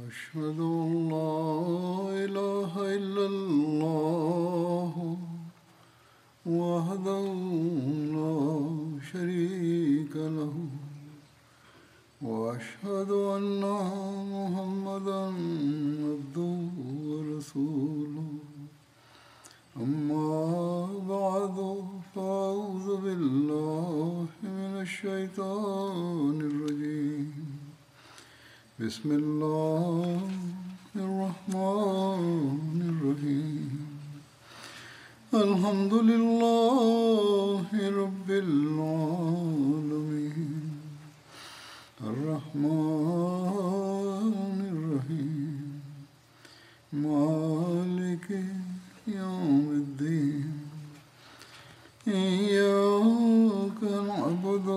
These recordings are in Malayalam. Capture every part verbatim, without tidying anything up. أشهد أن لا إله إلا الله وحده لا شريك له وأشهد أن محمدا عبده ورسوله أما بعد فأعوذ بالله من الشيطان الرجيم بسم الله الرحمن الرحيم الحمد لله رب العالمين الرحمن الرحيم مالك يوم الدين إياك نعبد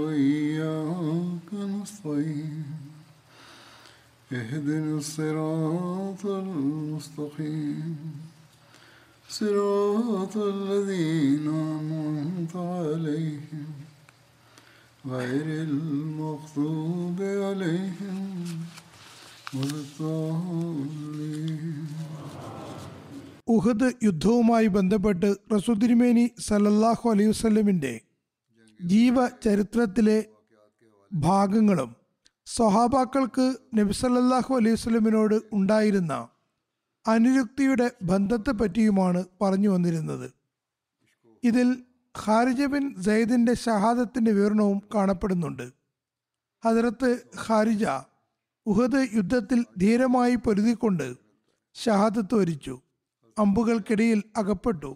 وإياك نستعين اهدنا الصراط المستقيم صراط الذين أنعمت عليهم غير المغضوب عليهم ولا الضالين. ഉഹദ് യുദ്ധവുമായി ബന്ധപ്പെട്ട് റസൂൽ തിരുമേനി സല്ലല്ലാഹു അലൈഹി വസല്ലമിൻ്റെ ജീവചരിത്രത്തിലെ ഭാഗങ്ങളും സ്വഹാബാക്കൾക്ക് നബി സല്ലല്ലാഹു അലൈഹി വസല്ലമിനോട് ഉണ്ടായിരുന്ന അനുരക്തിയുടെ ബന്ധത്തെ പറ്റിയുമാണ് പറഞ്ഞു വന്നിരുന്നത്. ഇതിൽ ഖാരിജ ബിൻ സൈദിൻ്റെ ഷഹാദത്തിൻ്റെ വിവരണവും കാണപ്പെടുന്നുണ്ട്. ഹദരത്ത് ഖാരിജ ഉഹദ് യുദ്ധത്തിൽ ധീരമായി പൊരുതിക്കൊണ്ട് ഷഹാദത്ത് വരിച്ചു. അമ്പുകൾക്കിടയിൽ അകപ്പെട്ടു.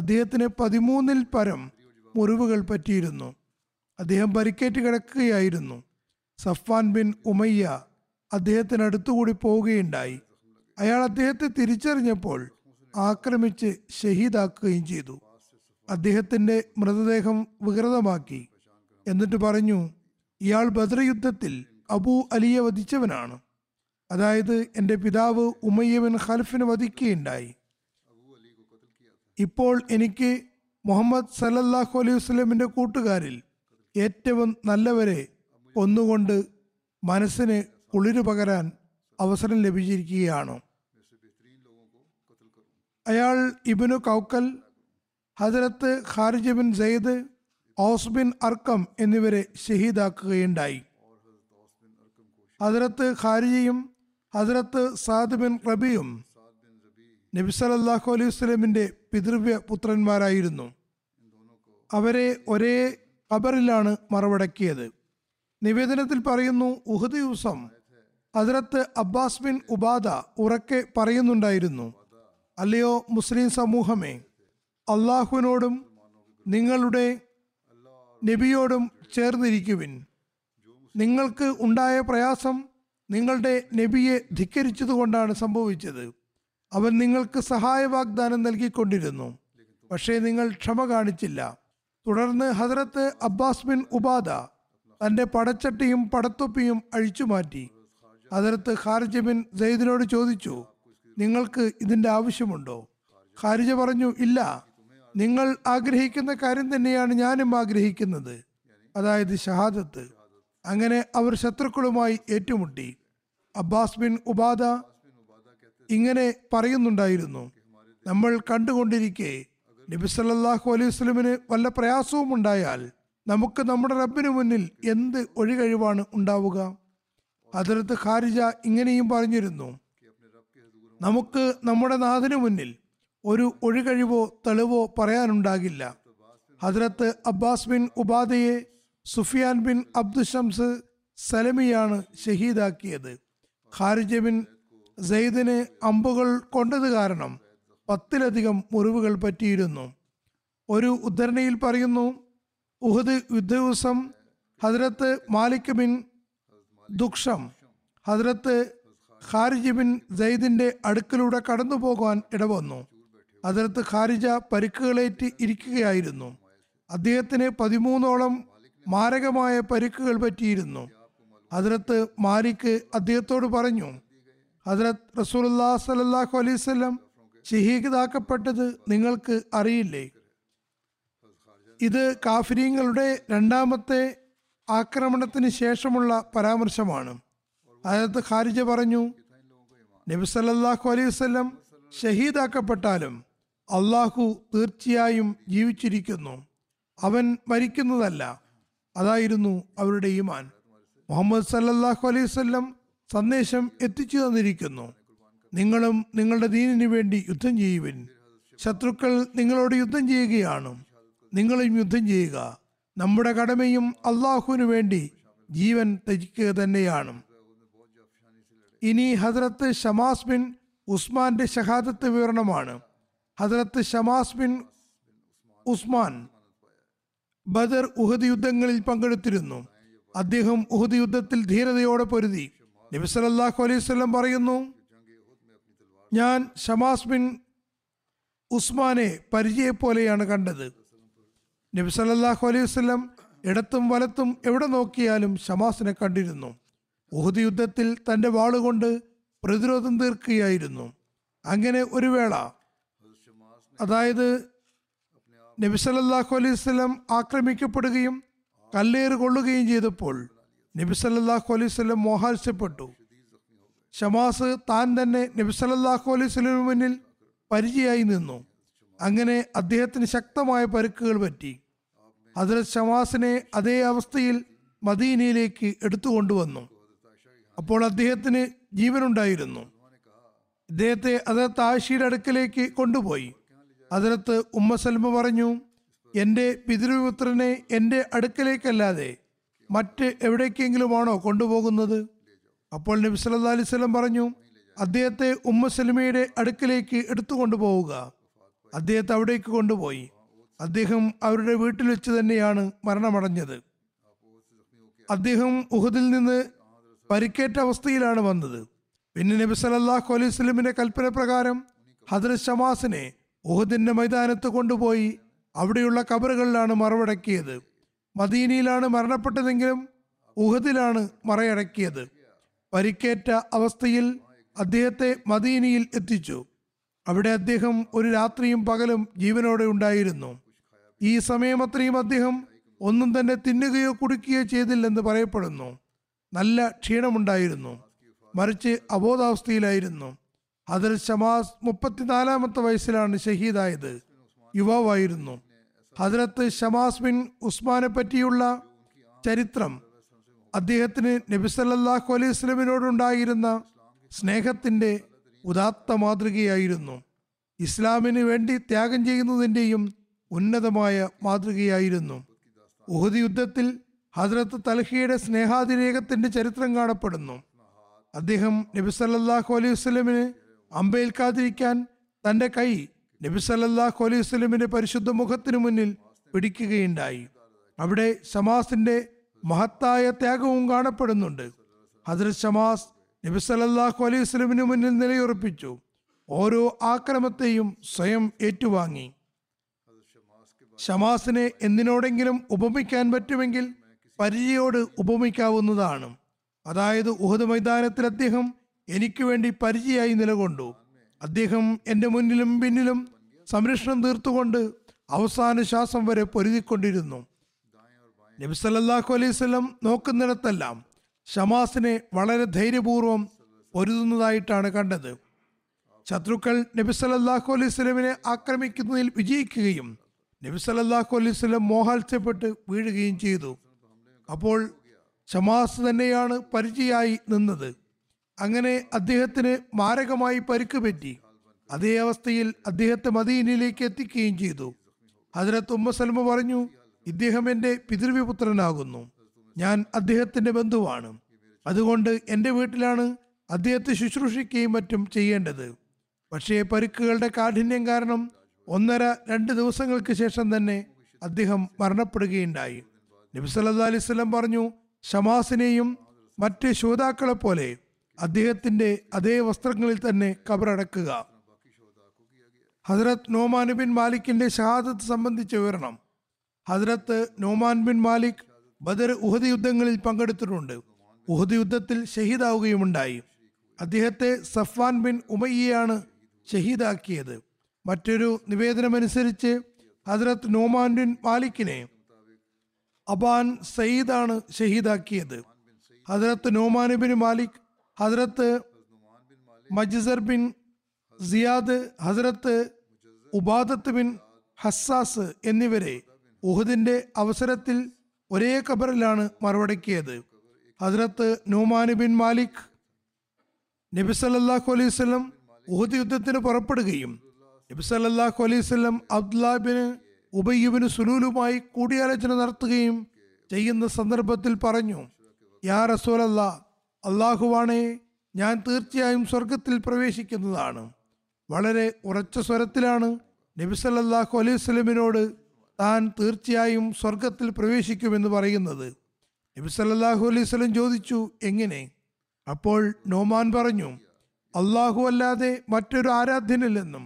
അദ്ദേഹത്തിന് പതിമൂന്നിൽ പരം മുറിവുകൾ പറ്റിയിരുന്നു. അദ്ദേഹം പരിക്കേറ്റ് കിടക്കുകയായിരുന്നു. സഫ്വാൻ ബിൻ ഉമയ്യ അദ്ദേഹത്തിന് അടുത്തുകൂടി പോവുകയുണ്ടായി. അയാൾ അദ്ദേഹത്തെ തിരിച്ചറിഞ്ഞപ്പോൾ ആക്രമിച്ച് ഷഹീദാക്കുകയും ചെയ്തു. അദ്ദേഹത്തിൻ്റെ മൃതദേഹം വികൃതമാക്കി. എന്നിട്ട് പറഞ്ഞു, ഇയാൾ ബദർ യുദ്ധത്തിൽ അബൂ അലിയെ വധിച്ചവനാണ്. അതായത് എൻ്റെ പിതാവ് ഉമയ്യ ബിൻ ഖൽഫിനെ വധിക്കുകയുണ്ടായി. ഇപ്പോൾ എനിക്ക് മുഹമ്മദ് സല്ലല്ലാഹു അലൈഹി വസല്ലമിൻ്റെ കൂട്ടുകാരിൽ ഏറ്റവും നല്ലവരെ ഒന്നുകൊണ്ട് മനസ്സിന് കുളിരു പകരാൻ അവസരം ലഭിച്ചിരിക്കുകയാണ്. അയാൾ ഇബ്നു കൗക്കൽ, ഹദരത്ത് ഖാരിജ ബിൻ സൈദ്, ഔസ് ബിൻ അർക്കം എന്നിവരെ ഷഹീദാക്കുകയുണ്ടായി. ഹദരത്ത് ഖാരിജയും ഹദരത്ത് സാദ് ബിൻ റബിയും നബി സല്ലല്ലാഹു അലൈഹി വസല്ലമിൻ്റെ പിതൃവ്യ പുത്രന്മാരായിരുന്നു. അവരെ ഒരേ ഖബറിലാണ് മറവടക്കിയത്. നിവേദനത്തിൽ പറയുന്നു, ഉഹദ് ദിവസം ഹദരത്ത് അബ്ബാസ് ബിൻ ഉബാദ ഉറക്കെ പറയുന്നുണ്ടായിരുന്നു, അല്ലയോ മുസ്ലിം സമൂഹമേ, അള്ളാഹുവിനോടും നിങ്ങളുടെ നബിയോടും ചേർന്നിരിക്കുവിൻ. നിങ്ങൾക്ക് ഉണ്ടായ പ്രയാസം നിങ്ങളുടെ നബിയെ ധിക്കരിച്ചതുകൊണ്ടാണ് സംഭവിച്ചത്. അവൻ നിങ്ങൾക്ക് സഹായ വാഗ്ദാനം നൽകിക്കൊണ്ടിരുന്നു, പക്ഷേ നിങ്ങൾ ക്ഷമ കാണിച്ചില്ല. തുടർന്ന് ഹദരത്ത് അബ്ബാസ് ബിൻ ഉബാദ തൻ്റെ പടച്ചട്ടിയും പടത്തൊപ്പിയും അഴിച്ചുമാറ്റി ഹദരത്ത് ഖാരിജ ബിൻ സൈദിനോട് ചോദിച്ചു, നിങ്ങൾക്ക് ഇതിൻ്റെ ആവശ്യമുണ്ടോ? ഖാരിജ പറഞ്ഞു, ഇല്ല, നിങ്ങൾ ആഗ്രഹിക്കുന്ന കാര്യം തന്നെയാണ് ഞാനും ആഗ്രഹിക്കുന്നത്, അതായത് ഷഹാദത്ത്. അങ്ങനെ അവർ ശത്രുക്കളുമായി ഏറ്റുമുട്ടി. അബ്ബാസ് ബിൻ ഉബാദ ഇങ്ങനെ പറയുന്നുണ്ടായിരുന്നു, നമ്മൾ കണ്ടുകൊണ്ടിരിക്കെ നബി സല്ലല്ലാഹു അലൈഹി വസല്ലമിന് വല്ല പ്രയാസവും ഉണ്ടായാൽ നമുക്ക് നമ്മുടെ റബ്ബിന് മുന്നിൽ എന്ത് ഒഴികഴിവാണ് ഉണ്ടാവുക? ഹദരത്ത് ഖാരിജ ഇങ്ങനെയും പറഞ്ഞിരുന്നു, നമുക്ക് നമ്മുടെ നാഥന് മുന്നിൽ ഒരു ഒഴികഴിവോ തെളിവോ പറയാനുണ്ടാകില്ല. ഹദരത്ത് അബ്ബാസ് ബിൻ ഉബാദയെ സുഫിയാൻ ബിൻ അബ്ദുഷംസ് സലമിയാണ് ഷഹീദാക്കിയത്. ഖാരിജ ബിൻ സൈദിന് അമ്പുകൾ കൊണ്ടത് കാരണം പത്തിലധികം മുറിവുകൾ പറ്റിയിരുന്നു. ഒരു ഉദ്ധരണിയിൽ പറയുന്നു, ഉഹദ് യുദ്ധ ദിവസം ഹദരത്ത് മാലിക് ബിൻ ദുക്ഷം ഹദരത്ത് ഖാരിജ ബിൻ സൈദിൻ്റെ അടുക്കലൂടെ കടന്നു പോകാൻ ഇടവന്നു. ഹദരത്ത് ഖാരിജ പരിക്കുകളേറ്റ് ഇരിക്കുകയായിരുന്നു. അദ്ദേഹത്തിന് പതിമൂന്നോളം മാരകമായ പരിക്കുകൾ പറ്റിയിരുന്നു. ഹദരത്ത് മാലിക് അദ്ദേഹത്തോട് പറഞ്ഞു, ഹദരത്ത് റസൂലുള്ളാഹി സ്വല്ലല്ലാഹു അലൈഹി വസല്ലം ഷഹീദാക്കപ്പെട്ടത് നിങ്ങൾക്ക് അറിയില്ലേ? ഇത് കാഫിരീങ്ങളുടെ രണ്ടാമത്തെ ആക്രമണത്തിന് ശേഷമുള്ള പരാമർശമാണ്. അതിനകത്ത് ഖാരിജ പറഞ്ഞു, നബി സല്ലല്ലാഹു അലൈഹി വസല്ലം ഷഹീദാക്കപ്പെട്ടാലും അള്ളാഹു തീർച്ചയായും ജീവിച്ചിരിക്കുന്നു, അവൻ മരിക്കുന്നതല്ല. അതായിരുന്നു അവരുടെ ഈമാൻ. മുഹമ്മദ് സല്ലല്ലാഹു അലൈഹി വസല്ലം സന്ദേശം എത്തിച്ചു തന്നിരിക്കുന്നു. നിങ്ങളും നിങ്ങളുടെ ദീനിനു വേണ്ടി യുദ്ധം ചെയ്യുവിൻ. ശത്രുക്കൾ നിങ്ങളോട് യുദ്ധം ചെയ്യുകയാണ്, നിങ്ങളും യുദ്ധം ചെയ്യുക. നമ്മുടെ കടമയും അള്ളാഹുവിനു വേണ്ടി ജീവൻ ത്യജിക്കുക തന്നെയാണ്. ഇനി ഹസ്രത്ത് ഷമാസ് ബിൻ ഉസ്മാന്റെ ഷഹാദത്ത് വിവരണമാണ്. ഹസ്രത്ത് ഷമാസ് ബിൻ ഉസ്മാൻ ബദർ ഉഹദ് യുദ്ധങ്ങളിൽ പങ്കെടുത്തിരുന്നു. അദ്ദേഹം ഉഹദ് യുദ്ധത്തിൽ ധീരതയോടെ പൊരുതി. നബി സല്ലല്ലാഹു അലൈഹി വസല്ലം പറയുന്നു, ഞാൻ ഷമാസ് ബിൻ ഉസ്മാനെ പരിചയപ്പോലെയാണ് കണ്ടത്. നബി സല്ലല്ലാഹു അലൈഹി വസല്ലം ഇടത്തും വലത്തും എവിടെ നോക്കിയാലും ഷമാസിനെ കണ്ടിരുന്നു. ഉഹദ് യുദ്ധത്തിൽ തൻ്റെ വാളുകൊണ്ട് പ്രതിരോധം തീർക്കുകയായിരുന്നു. അങ്ങനെ ഒരു വേള, അതായത് നബി സല്ലല്ലാഹു അലൈഹി വസല്ലം ആക്രമിക്കപ്പെടുകയും കല്ലേറ് കൊള്ളുകയും ചെയ്തപ്പോൾ നബി സല്ലല്ലാഹു അലൈഹി വസല്ലം മോഹാത്സ്യപ്പെട്ടു. ഷമാസ് താൻ തന്നെ നബി സല്ലല്ലാഹു അലൈഹി വസല്ലമിന് മുന്നിൽ പരിചയായി നിന്നു. അങ്ങനെ അദ്ദേഹത്തിന് ശക്തമായ പരുക്കുകൾ പറ്റി. ഹദ്രത്ത് ഷമാസിനെ അതേ അവസ്ഥയിൽ മദീനയിലേക്ക് എടുത്തുകൊണ്ടുവന്നു. അപ്പോൾ അദ്ദേഹത്തിന് ജീവനുണ്ടായിരുന്നു. ഇദ്ദേഹത്തെ ഹദ്രത്ത് ആയിഷയുടെ അടുക്കലേക്ക് കൊണ്ടുപോയി. ഹദ്രത്ത് ഉമ്മ സൽമ പറഞ്ഞു, എൻ്റെ പിതൃപുത്രനെ എൻ്റെ അടുക്കലേക്കല്ലാതെ മറ്റ് എവിടേക്കെങ്കിലുമാണോ കൊണ്ടുപോകുന്നത്? അപ്പോൾ നബി സല്ലല്ലാഹു അലൈഹി വസല്ലം പറഞ്ഞു, അദ്ദേഹത്തെ ഉമ്മ സൽമയുടെ അടുക്കലേക്ക് എടുത്തുകൊണ്ടുപോവുക. അദ്ദേഹത്തെ അവിടേക്ക് കൊണ്ടുപോയി. അദ്ദേഹം അവരുടെ വീട്ടിൽ വെച്ച് തന്നെയാണ് മരണമടഞ്ഞത്. അദ്ദേഹം ഉഹദിൽ നിന്ന് പരിക്കേറ്റ അവസ്ഥയിലാണ് വന്നത്. പിന്നെ നബി സല്ലല്ലാഹു അലൈഹി വസല്ലമിന്റെ കൽപ്പന പ്രകാരം ഹദ്രത്ത് ഷമാസിനെ ഉഹദിന്റെ മൈതാനത്ത് കൊണ്ടുപോയി അവിടെയുള്ള കബറുകളിലാണ് മറവടക്കിയത്. മദീനയിലാണ് മരണപ്പെട്ടതെങ്കിലും ഉഹദിലാണ് മറയടക്കിയത്. പരിക്കേറ്റ അവസ്ഥയിൽ അദ്ദേഹത്തെ മദീനയിൽ എത്തിച്ചു. അവിടെ അദ്ദേഹം ഒരു രാത്രിയും പകലും ജീവനോടെ ഉണ്ടായിരുന്നു. ഈ സമയമത്രയും അദ്ദേഹം ഒന്നും തന്നെ തിന്നുകയോ കുടിക്കുകയോ ചെയ്തില്ലെന്ന് പറയപ്പെടുന്നു. നല്ല ക്ഷീണമുണ്ടായിരുന്നു, മറിച്ച് അബോധാവസ്ഥയിലായിരുന്നു. ഹദ്രത്ത് ഷമാസ് മുപ്പത്തിനാലാമത്തെ വയസ്സിലാണ് ഷഹീദായത്. യുവാവായിരുന്നു. ഹദ്രത്ത് ഷമാസ് ബിൻ ഉസ്മാനെ പറ്റിയുള്ള ചരിത്രം അദ്ദേഹത്തിന് നബി സല്ലല്ലാഹു അലൈഹി വസല്ലമിനോടുണ്ടായിരുന്ന സ്നേഹത്തിൻ്റെ ഉദാത്ത മാതൃകയായിരുന്നു. ഇസ്ലാമിന് വേണ്ടി ത്യാഗം ചെയ്യുന്നതിൻ്റെയും ഉന്നതമായ മാതൃകയായിരുന്നു. ഉഹദ് യുദ്ധത്തിൽ ഹദ്രത്ത് തൽഹയുടെ സ്നേഹാതിരേഖത്തിൻ്റെ ചരിത്രം കാണപ്പെടുന്നു. അദ്ദേഹം നബി സല്ലല്ലാഹു അലൈഹി വസല്ലമിന് അമ്പേൽക്കാതിരിക്കാൻ തൻ്റെ കൈ നബി സല്ലല്ലാഹു അലൈഹി വസല്ലമിൻ്റെ പരിശുദ്ധ മുഖത്തിനു മുന്നിൽ പിടിക്കുകയുണ്ടായി. അവിടെ ഷമാസിൻ്റെ മഹത്തായ ത്യാഗവും കാണപ്പെടുന്നുണ്ട്. ഹദ്രത്ത് ഷമാസ് നബി സല്ലല്ലാഹു അലൈഹി വസല്ലമിന് മുന്നിൽ നിലയുറപ്പിച്ചു. ഓരോ ആക്രമത്തെയും സ്വയം ഏറ്റുവാങ്ങി. ഷമാസിനെ എന്തിനോടെങ്കിലും ഉപമിക്കാൻ പറ്റുമെങ്കിൽ പരിചയോട് ഉപമിക്കാവുന്നതാണ്. അതായത് ഉഹദ് മൈതാനത്തിൽ അദ്ദേഹം എനിക്ക് വേണ്ടി പരിചയായി നിലകൊണ്ടു. അദ്ദേഹം എൻ്റെ മുന്നിലും പിന്നിലും സംരക്ഷണം തീർത്തുകൊണ്ട് അവസാന ശ്വാസം വരെ പൊരുതിക്കൊണ്ടിരുന്നു. നബി സല്ലല്ലാഹു അലൈഹി വസല്ലം നോക്കുന്നിടത്തെല്ലാം ഷമാസിനെ വളരെ ധൈര്യപൂർവ്വം പൊരുതുന്നതായിട്ടാണ് കണ്ടത്. ശത്രുക്കൾ നബി സല്ലല്ലാഹു അലൈഹി വസല്ലമിനെ ആക്രമിക്കുന്നതിൽ വിജയിക്കുകയും നബി സല്ലല്ലാഹു അലൈഹി വസല്ലം മോഹാത്സ്യപ്പെട്ട് വീഴുകയും ചെയ്തു. അപ്പോൾ ഷമാസ് തന്നെയാണ് പരിചയായി നിന്നത്. അങ്ങനെ അദ്ദേഹത്തിന് മാരകമായി പരുക്ക് പറ്റി. അതേ അവസ്ഥയിൽ അദ്ദേഹത്തെ മദീനയിലേക്ക് എത്തിക്കുകയും ചെയ്തു. ഹദ്രത്ത് ഉമ്മ സൽമ പറഞ്ഞു, ഇദ്ദേഹം എൻ്റെ പിതൃവ്യപുത്രനാകുന്നു, ഞാൻ അദ്ദേഹത്തിൻ്റെ ബന്ധുവാണ്, അതുകൊണ്ട് എൻ്റെ വീട്ടിലാണ് അദ്ദേഹത്തെ ശുശ്രൂഷിക്കുകയും മറ്റും ചെയ്യേണ്ടത്. പക്ഷേ പരുക്കുകളുടെ കാഠിന്യം കാരണം ഒന്നര രണ്ട് ദിവസങ്ങൾക്ക് ശേഷം തന്നെ അദ്ദേഹം മരണപ്പെടുകയുണ്ടായി. നബി സല്ലല്ലാഹു അലൈഹി വസല്ലം പറഞ്ഞു, ഷമാസിനെയും മറ്റ് ശോതാക്കളെ പോലെ അദ്ദേഹത്തിൻ്റെ അതേ വസ്ത്രങ്ങളിൽ തന്നെ കബറടക്കുക. ഹദ്രത്ത് നോമാൻ ബിൻ മാലിക്കിൻ്റെ ഷഹാദത്ത് സംബന്ധിച്ച വിവരണം. ഹദ്രത്ത് നോമാൻ ബിൻ മാലിക് ബദർ ഉഹദ് യുദ്ധങ്ങളിൽ പങ്കെടുത്തിട്ടുണ്ട്. ഉഹദ് യുദ്ധത്തിൽ ഷഹീദാവുകയുമുണ്ടായി. അദ്ദേഹത്തെ സഫ്വാൻ ബിൻ ഉമയ്യയാണ് ഷഹീദാക്കിയത്. മറ്റൊരു നിവേദനമനുസരിച്ച് ഹദ്രത്ത് നോമാൻ ബിൻ മാലിക്കിനെ അബാൻ സയ്യിദാണ് ഷഹീദാക്കിയത്. ഹദ്രത്ത് നോമാൻ ബിൻ മാലിക് ഹസ്രത്ത് മജ്സർ ബിൻ സിയാദ്, ഹസ്രത്ത് ഉബാദത്ത് ബിൻ ഹസ്സാസ് എന്നിവരെ ഉഹദിന്റെ അവസരത്തിൽ ഒരേ ഖബറിലാണ് മറവടക്കിയത്. ഹസ്രത്ത് നൂമാൻ ബിൻ മാലിക് നബി സല്ലല്ലാഹു അലൈഹി വസല്ലം ഉഹദ് യുദ്ധത്തിന് പുറപ്പെടുകയും നബി സല്ലല്ലാഹു അലൈഹി വസല്ലം അബ്ദുല്ലാ ബിൻ ഉബയ്യ് ബിൻ സുലൂലുമായി കൂടിയാലോചന നടത്തുകയും ചെയ്യുന്ന സന്ദർഭത്തിൽ പറഞ്ഞു, യാ റസൂലല്ലാഹ്, അള്ളാഹുവാണേ, ഞാൻ തീർച്ചയായും സ്വർഗത്തിൽ പ്രവേശിക്കുന്നതാണ്. വളരെ ഉറച്ച സ്വരത്തിലാണ് നബി സല്ലല്ലാഹു അലൈഹി വസല്ലമിനോട് താൻ തീർച്ചയായും സ്വർഗത്തിൽ പ്രവേശിക്കുമെന്ന് പറയുന്നത്. നബി സല്ലല്ലാഹു അലൈഹി വസല്ലം ചോദിച്ചു, എങ്ങനെ? അപ്പോൾ നോമാൻ പറഞ്ഞു, അള്ളാഹു അല്ലാതെ മറ്റൊരു ആരാധ്യനില്ലെന്നും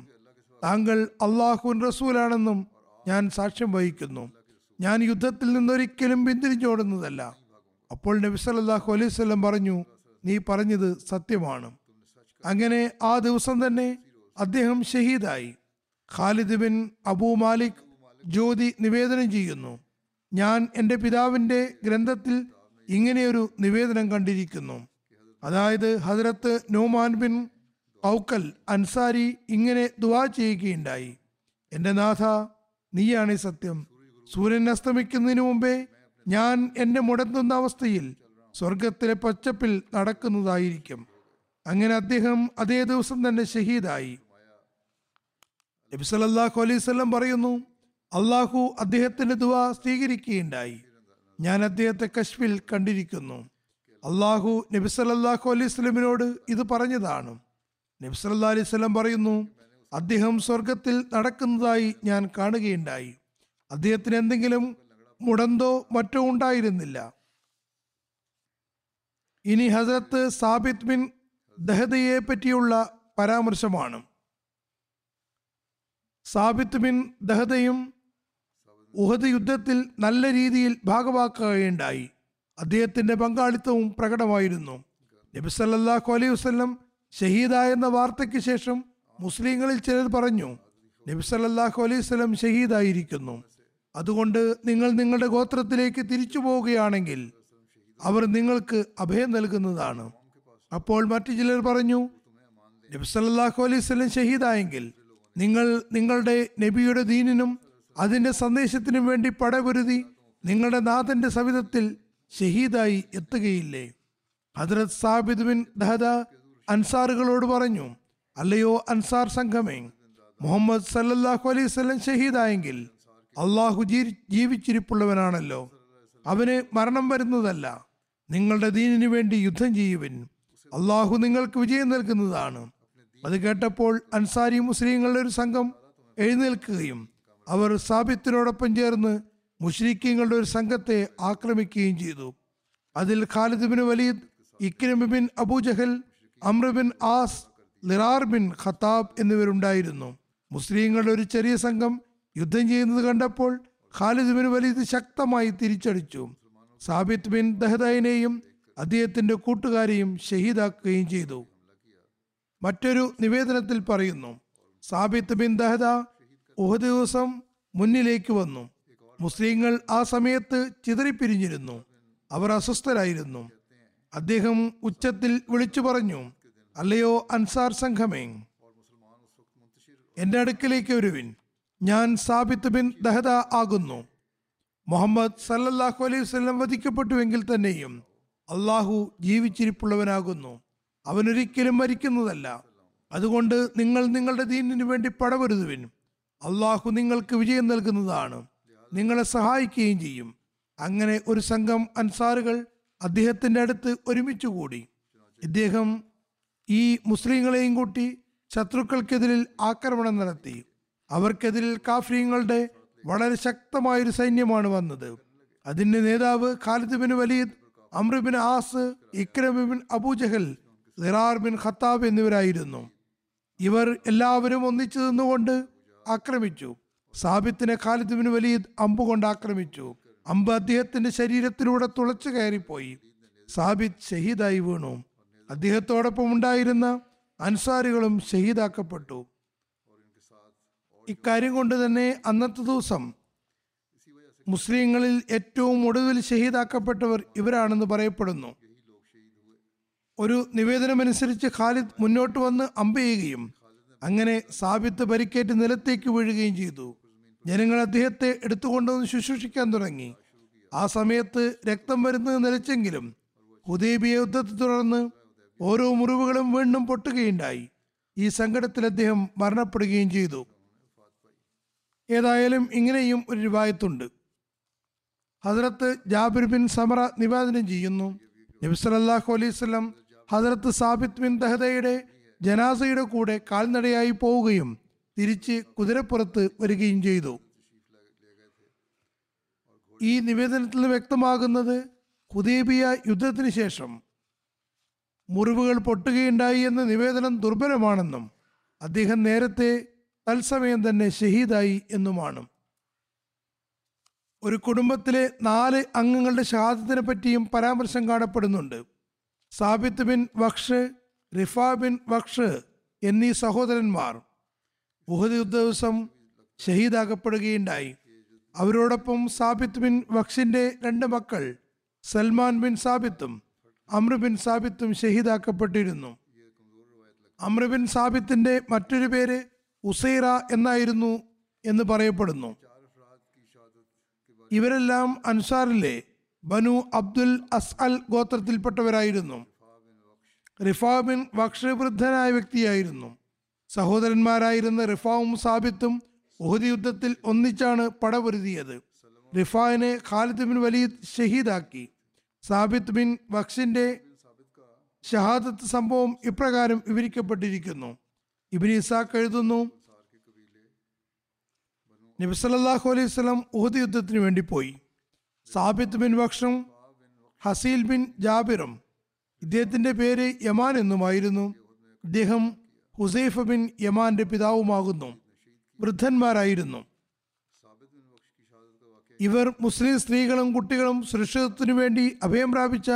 താങ്കൾ അള്ളാഹുൻ റസൂലാണെന്നും ഞാൻ സാക്ഷ്യം വഹിക്കുന്നു. ഞാൻ യുദ്ധത്തിൽ നിന്നൊരിക്കലും പിന്തിരിഞ്ഞോടുന്നതല്ല. അപ്പോൾ നബി സല്ലല്ലാഹു അലൈഹി വസല്ലം പറഞ്ഞു, നീ പറഞ്ഞത് സത്യമാണ്. അങ്ങനെ ആ ദിവസം തന്നെ അദ്ദേഹം ഷഹീദായി. ഖാലിദ് ബിൻ അബൂ മാലിക് ജ്യോതി നിവേദനം ചെയ്യുന്നു, ഞാൻ എൻ്റെ പിതാവിൻ്റെ ഗ്രന്ഥത്തിൽ ഇങ്ങനെയൊരു നിവേദനം കണ്ടിരിക്കുന്നു. അതായത് ഹസ്രത്ത് നൂമാൻ ബിൻ ഔക്കൽ അൻസാരി ഇങ്ങനെ ദുആ ചെയ്യുകയുണ്ടായി, എൻ്റെ നാഥ, നീയാണ് സത്യം. സൂര്യൻ അസ്തമിക്കുന്നതിന് മുമ്പേ ഞാൻ എന്നെ മുടങ്ങുന്ന അവസ്ഥയിൽ സ്വർഗത്തിലെ പച്ചപ്പിൽ നടക്കുന്നതായിരിക്കും. അങ്ങനെ അദ്ദേഹം അതേ ദിവസം തന്നെ ഷഹീദായി. നബി സല്ലല്ലാഹു അലൈഹി വസല്ലം പറയുന്നു, അള്ളാഹു അദ്ദേഹത്തിന്റെ ദുആ സ്വീകരിക്കുകയുണ്ടായി. ഞാൻ അദ്ദേഹത്തെ കശ്ഫിൽ കണ്ടിരിക്കുന്നു. അള്ളാഹു നബി സല്ലല്ലാഹു അലൈഹി വസല്ലമിനോട് ഇത് പറഞ്ഞതാണ്. നബി സല്ലല്ലാഹു അലൈഹി വസല്ലം പറയുന്നു, അദ്ദേഹം സ്വർഗത്തിൽ നടക്കുന്നതായി ഞാൻ കാണുകയുണ്ടായി. അദ്ദേഹത്തിന് എന്തെങ്കിലും മുടന്തോ മറ്റോ ഉണ്ടായിരുന്നില്ല. ഇനി ഹസ്രത്ത് സാബിത് ബിൻ ദഹദയെ പറ്റിയുള്ള പരാമർശമാണ്. സാബിത് ബിൻ ദഹദയും ഉഹദ് യുദ്ധത്തിൽ നല്ല രീതിയിൽ ഭാഗമാക്കുകയുണ്ടായി. അദ്ദേഹത്തിന്റെ പങ്കാളിത്തവും പ്രകടമായിരുന്നു. നബി സല്ലല്ലാഹു അലൈഹി വസല്ലം ഷഹീദായെന്ന വാർത്തയ്ക്ക് ശേഷം മുസ്ലിങ്ങളിൽ ചിലർ പറഞ്ഞു, നബി സല്ലല്ലാഹു അലൈഹി വസല്ലം ഷഹീദായിരിക്കുന്നു, അതുകൊണ്ട് നിങ്ങൾ നിങ്ങളുടെ ഗോത്രത്തിലേക്ക് തിരിച്ചു പോവുകയാണെങ്കിൽ അവർ നിങ്ങൾക്ക് അഭയം നൽകുന്നതാണ്. അപ്പോൾ മറ്റു ചിലർ പറഞ്ഞു, നബി സല്ലല്ലാഹു അലൈഹി വസല്ലം ഷഹീദായെങ്കിൽ നിങ്ങൾ നിങ്ങളുടെ നബിയുടെ ദീനിനും അതിൻ്റെ സന്ദേശത്തിനും വേണ്ടി പടപൊരുതി നിങ്ങളുടെ നാഥൻ്റെ സവിധത്തിൽ ഷഹീദായി എത്തുകയില്ലേ? ഹദ്രത്ത് സാബിത് ബിൻ ദഹദ അൻസാറുകളോട് പറഞ്ഞു, അല്ലയോ അൻസാർ സംഘമേ, മുഹമ്മദ് സല്ലല്ലാഹു അലൈഹി വസല്ലം ഷഹീദായെങ്കിൽ അള്ളാഹു ജീവിച്ചിരിപ്പുള്ളവനാണല്ലോ, അവന് മരണം വരുന്നതല്ല. നിങ്ങളുടെ ദീനിനു വേണ്ടി യുദ്ധം ചെയ്യുവിൻ, അള്ളാഹു നിങ്ങൾക്ക് വിജയം നൽകുന്നതാണ്. അത് കേട്ടപ്പോൾ അൻസാരി മുസ്ലിങ്ങളുടെ ഒരു സംഘം എഴുന്നേൽക്കുകയും അവർ സാബിത്തിനോടൊപ്പം ചേർന്ന് മുശ്രിക്കീങ്ങളുടെ ഒരു സംഘത്തെ ആക്രമിക്കുകയും ചെയ്തു. അതിൽ Khalid bin Waleed, Ikrima bin Abu Jahl, Amr bin as, ലിറാർ ബിൻ ഖത്താബ് എന്നിവരുണ്ടായിരുന്നു. മുസ്ലിങ്ങളുടെ ഒരു ചെറിയ സംഘം യുദ്ധം ചെയ്യുന്നത് കണ്ടപ്പോൾ ഖാലിദ് ബിൻ വലീദ് ശക്തമായി തിരിച്ചടിച്ചു. സാബിത് ബിൻ ദഹദയെയും അദ്ദേഹത്തിന്റെ കൂട്ടുകാരെയും ഷഹീദാക്കുകയും ചെയ്തു. മറ്റൊരു നിവേദനത്തിൽ പറയുന്നു, സാബിത് ബിൻ ദഹദ ഉഹദ് ദിവസം മുന്നിലേക്ക് വന്നു. മുസ്ലിങ്ങൾ ആ സമയത്ത് ചിതറിപ്പിരിഞ്ഞിരുന്നു, അവർ അസ്വസ്ഥരായിരുന്നു. അദ്ദേഹം ഉച്ചത്തിൽ വിളിച്ചു പറഞ്ഞു, അല്ലയോ അൻസാർ സംഘമേ, എൻ്റെ അടുക്കിലേക്ക് വരുവിൻ, ഞാൻ സാബിത് ബിൻ ദഹദ ആകുന്നു. മുഹമ്മദ് സല്ലല്ലാഹു അലൈഹി വസല്ലം വധിക്കപ്പെട്ടുവെങ്കിൽ തന്നെയും അള്ളാഹു ജീവിച്ചിരിപ്പുള്ളവനാകുന്നു, അവനൊരിക്കലും മരിക്കുന്നതല്ല. അതുകൊണ്ട് നിങ്ങൾ നിങ്ങളുടെ ദീനിനു വേണ്ടി പടവരുതുവിൻ, അള്ളാഹു നിങ്ങൾക്ക് വിജയം നൽകുന്നതാണ്, നിങ്ങളെ സഹായിക്കുകയും ചെയ്യും. അങ്ങനെ ഒരു സംഘം അൻസാറുകൾ അദ്ദേഹത്തിൻ്റെ അടുത്ത് ഒരുമിച്ച് കൂടി. ഇദ്ദേഹം ഈ മുസ്ലിങ്ങളെയും കൂട്ടി ശത്രുക്കൾക്കെതിരിൽ ആക്രമണം നടത്തി. അവർക്കെതിരിൽ കാഫിറുകളുടെ വളരെ ശക്തമായൊരു സൈന്യമാണ് വന്നത്. അതിൻ്റെ നേതാവ് Khalid bin Waleed, Amr bin as, Ikrima bin Abu Jahl, സിറാർ bin Khattab എന്നിവരായിരുന്നു. ഇവർ എല്ലാവരും ഒന്നിച്ചു നിന്നുകൊണ്ട് ആക്രമിച്ചു. സാബിത്തിനെ ഖാലിദ് ബിൻ വലീദ് അമ്പുകൊണ്ട് ആക്രമിച്ചു. അമ്പ് അദ്ദേഹത്തിന്റെ ശരീരത്തിലൂടെ തുളച്ചു കയറിപ്പോയി. സാബിത്ത് ഷഹീദായി വീണു. അദ്ദേഹത്തോടൊപ്പം ഉണ്ടായിരുന്ന അൻസാരികളും ഷഹീദാക്കപ്പെട്ടു. ഇക്കാര്യം കൊണ്ട് തന്നെ അന്നത്തെ ദിവസം മുസ്ലിങ്ങളിൽ ഏറ്റവും ഒടുവിൽ ഷഹീദാക്കപ്പെട്ടവർ ഇവരാണെന്ന് പറയപ്പെടുന്നു. ഒരു നിവേദനമനുസരിച്ച് ഖാലിദ് മുന്നോട്ട് വന്ന് അമ്പെയ്യുകയും അങ്ങനെ സാബിത്ത് പരിക്കേറ്റ് നിലത്തേക്ക് വീഴുകയും ചെയ്തു. ജനങ്ങൾ അദ്ദേഹത്തെ എടുത്തുകൊണ്ടുവന്ന് ശുശ്രൂഷിക്കാൻ തുടങ്ങി. ആ സമയത്ത് രക്തം വരുന്നത് നിലച്ചെങ്കിലും ഹുദൈബിയ യുദ്ധത്തെ തുടർന്ന് ഓരോ മുറിവുകളും വീണ്ടും പൊട്ടുകയുണ്ടായി. ഈ സങ്കടത്തിൽ അദ്ദേഹം മരണപ്പെടുകയും ചെയ്തു. ഏതായാലും ഇങ്ങനെയും ഒരു റിവായത്തുണ്ട്. ഹസ്രത്ത് ജാബിർ ബിൻ സമറ നിവേദനം ചെയ്യുന്നു, നബി സല്ലല്ലാഹു അലൈഹി വസല്ലം ഹസ്രത്ത് സാബിത്ത് ബിൻ ദഹദയുടെ ജനാസയുടെ കൂടെ കാൽനടയായി പോവുകയും തിരിച്ച് കുതിരപ്പുറത്ത് വരികയും ചെയ്തു. ഈ നിവേദനത്തിൽ വ്യക്തമാകുന്നത് ഹുദൈബിയ യുദ്ധത്തിന് ശേഷം മുറിവുകൾ പൊട്ടുകയുണ്ടായി എന്ന നിവേദനം ദുർബലമാണെന്നും അദ്ദേഹം നേരത്തെ തത്സമയം തന്നെ ഷഹീദായി എന്നുമാണ്. ഒരു കുടുംബത്തിലെ നാല് അംഗങ്ങളുടെ ഷഹാദത്തിനെ പറ്റിയും പരാമർശം കാണപ്പെടുന്നുണ്ട്. Sabith bin Waqsh, Rifa bin Waqsh എന്നീ സഹോദരന്മാർ ഉഹദ് യുദ്ധ ദിവസം ഷഹീദാകപ്പെടുകയുണ്ടായി. അവരോടൊപ്പം സാബിത്ത് ബിൻ വഖ്ഷിന്റെ രണ്ട് മക്കൾ സൽമാൻ ബിൻ സാബിത്തും അമ്രു ബിൻ സാബിത്തും ഷഹീദാക്കപ്പെട്ടിരുന്നു. അമ്രു ബിൻ സാബിത്തിന്റെ മറ്റൊരു പേര് ഉസൈറ എന്നായിരുന്നു എന്ന് പറയപ്പെടുന്നു. ഇവരെല്ലാം അൻസാറിലെ ബനു അബ്ദുൽ അസ്അൽ ഗോത്രത്തിൽപ്പെട്ടവരായിരുന്നു. റിഫ ബിൻ വഖ്ഷ് വൃദ്ധനായ വ്യക്തിയായിരുന്നു. സഹോദരന്മാരായിരുന്ന റിഫാവും സാബിത്തും ഉഹദ് യുദ്ധത്തിൽ ഒന്നിച്ചാണ് പടപൊരുതിയത്. റിഫാനെ ഖാലിദ് ബിൻ വലീദ് ഷഹീദാക്കി. സാബിത്ത് ബിൻ വഖ്ഷിന്റെ ഷഹാദത്ത് സംഭവം ഇപ്രകാരം വിവരിക്കപ്പെട്ടിരിക്കുന്നു. ഇബ്നു ഇസാഖ് എഴുതുന്നു, നബി സല്ലല്ലാഹു അലൈഹി വസല്ലം ഉഹദ് യുദ്ധത്തിന് വേണ്ടി പോയി. സാബിത്ത് ബിൻ വഖ്ഷും ഹസീൽ ബിൻ ജാബിറും, ഇദ്ദേഹത്തിന്റെ പേര് യമാൻ എന്നുമായിരുന്നു, ഇദ്ദേഹം ഹുസൈഫ ബിൻ യമാന്റെ പിതാവുമാകുന്നു, വൃദ്ധന്മാരായിരുന്നു. ഇവർ മുസ്ലിം സ്ത്രീകളും കുട്ടികളും സുരക്ഷിതത്വത്തിനു വേണ്ടി അഭയം പ്രാപിച്ച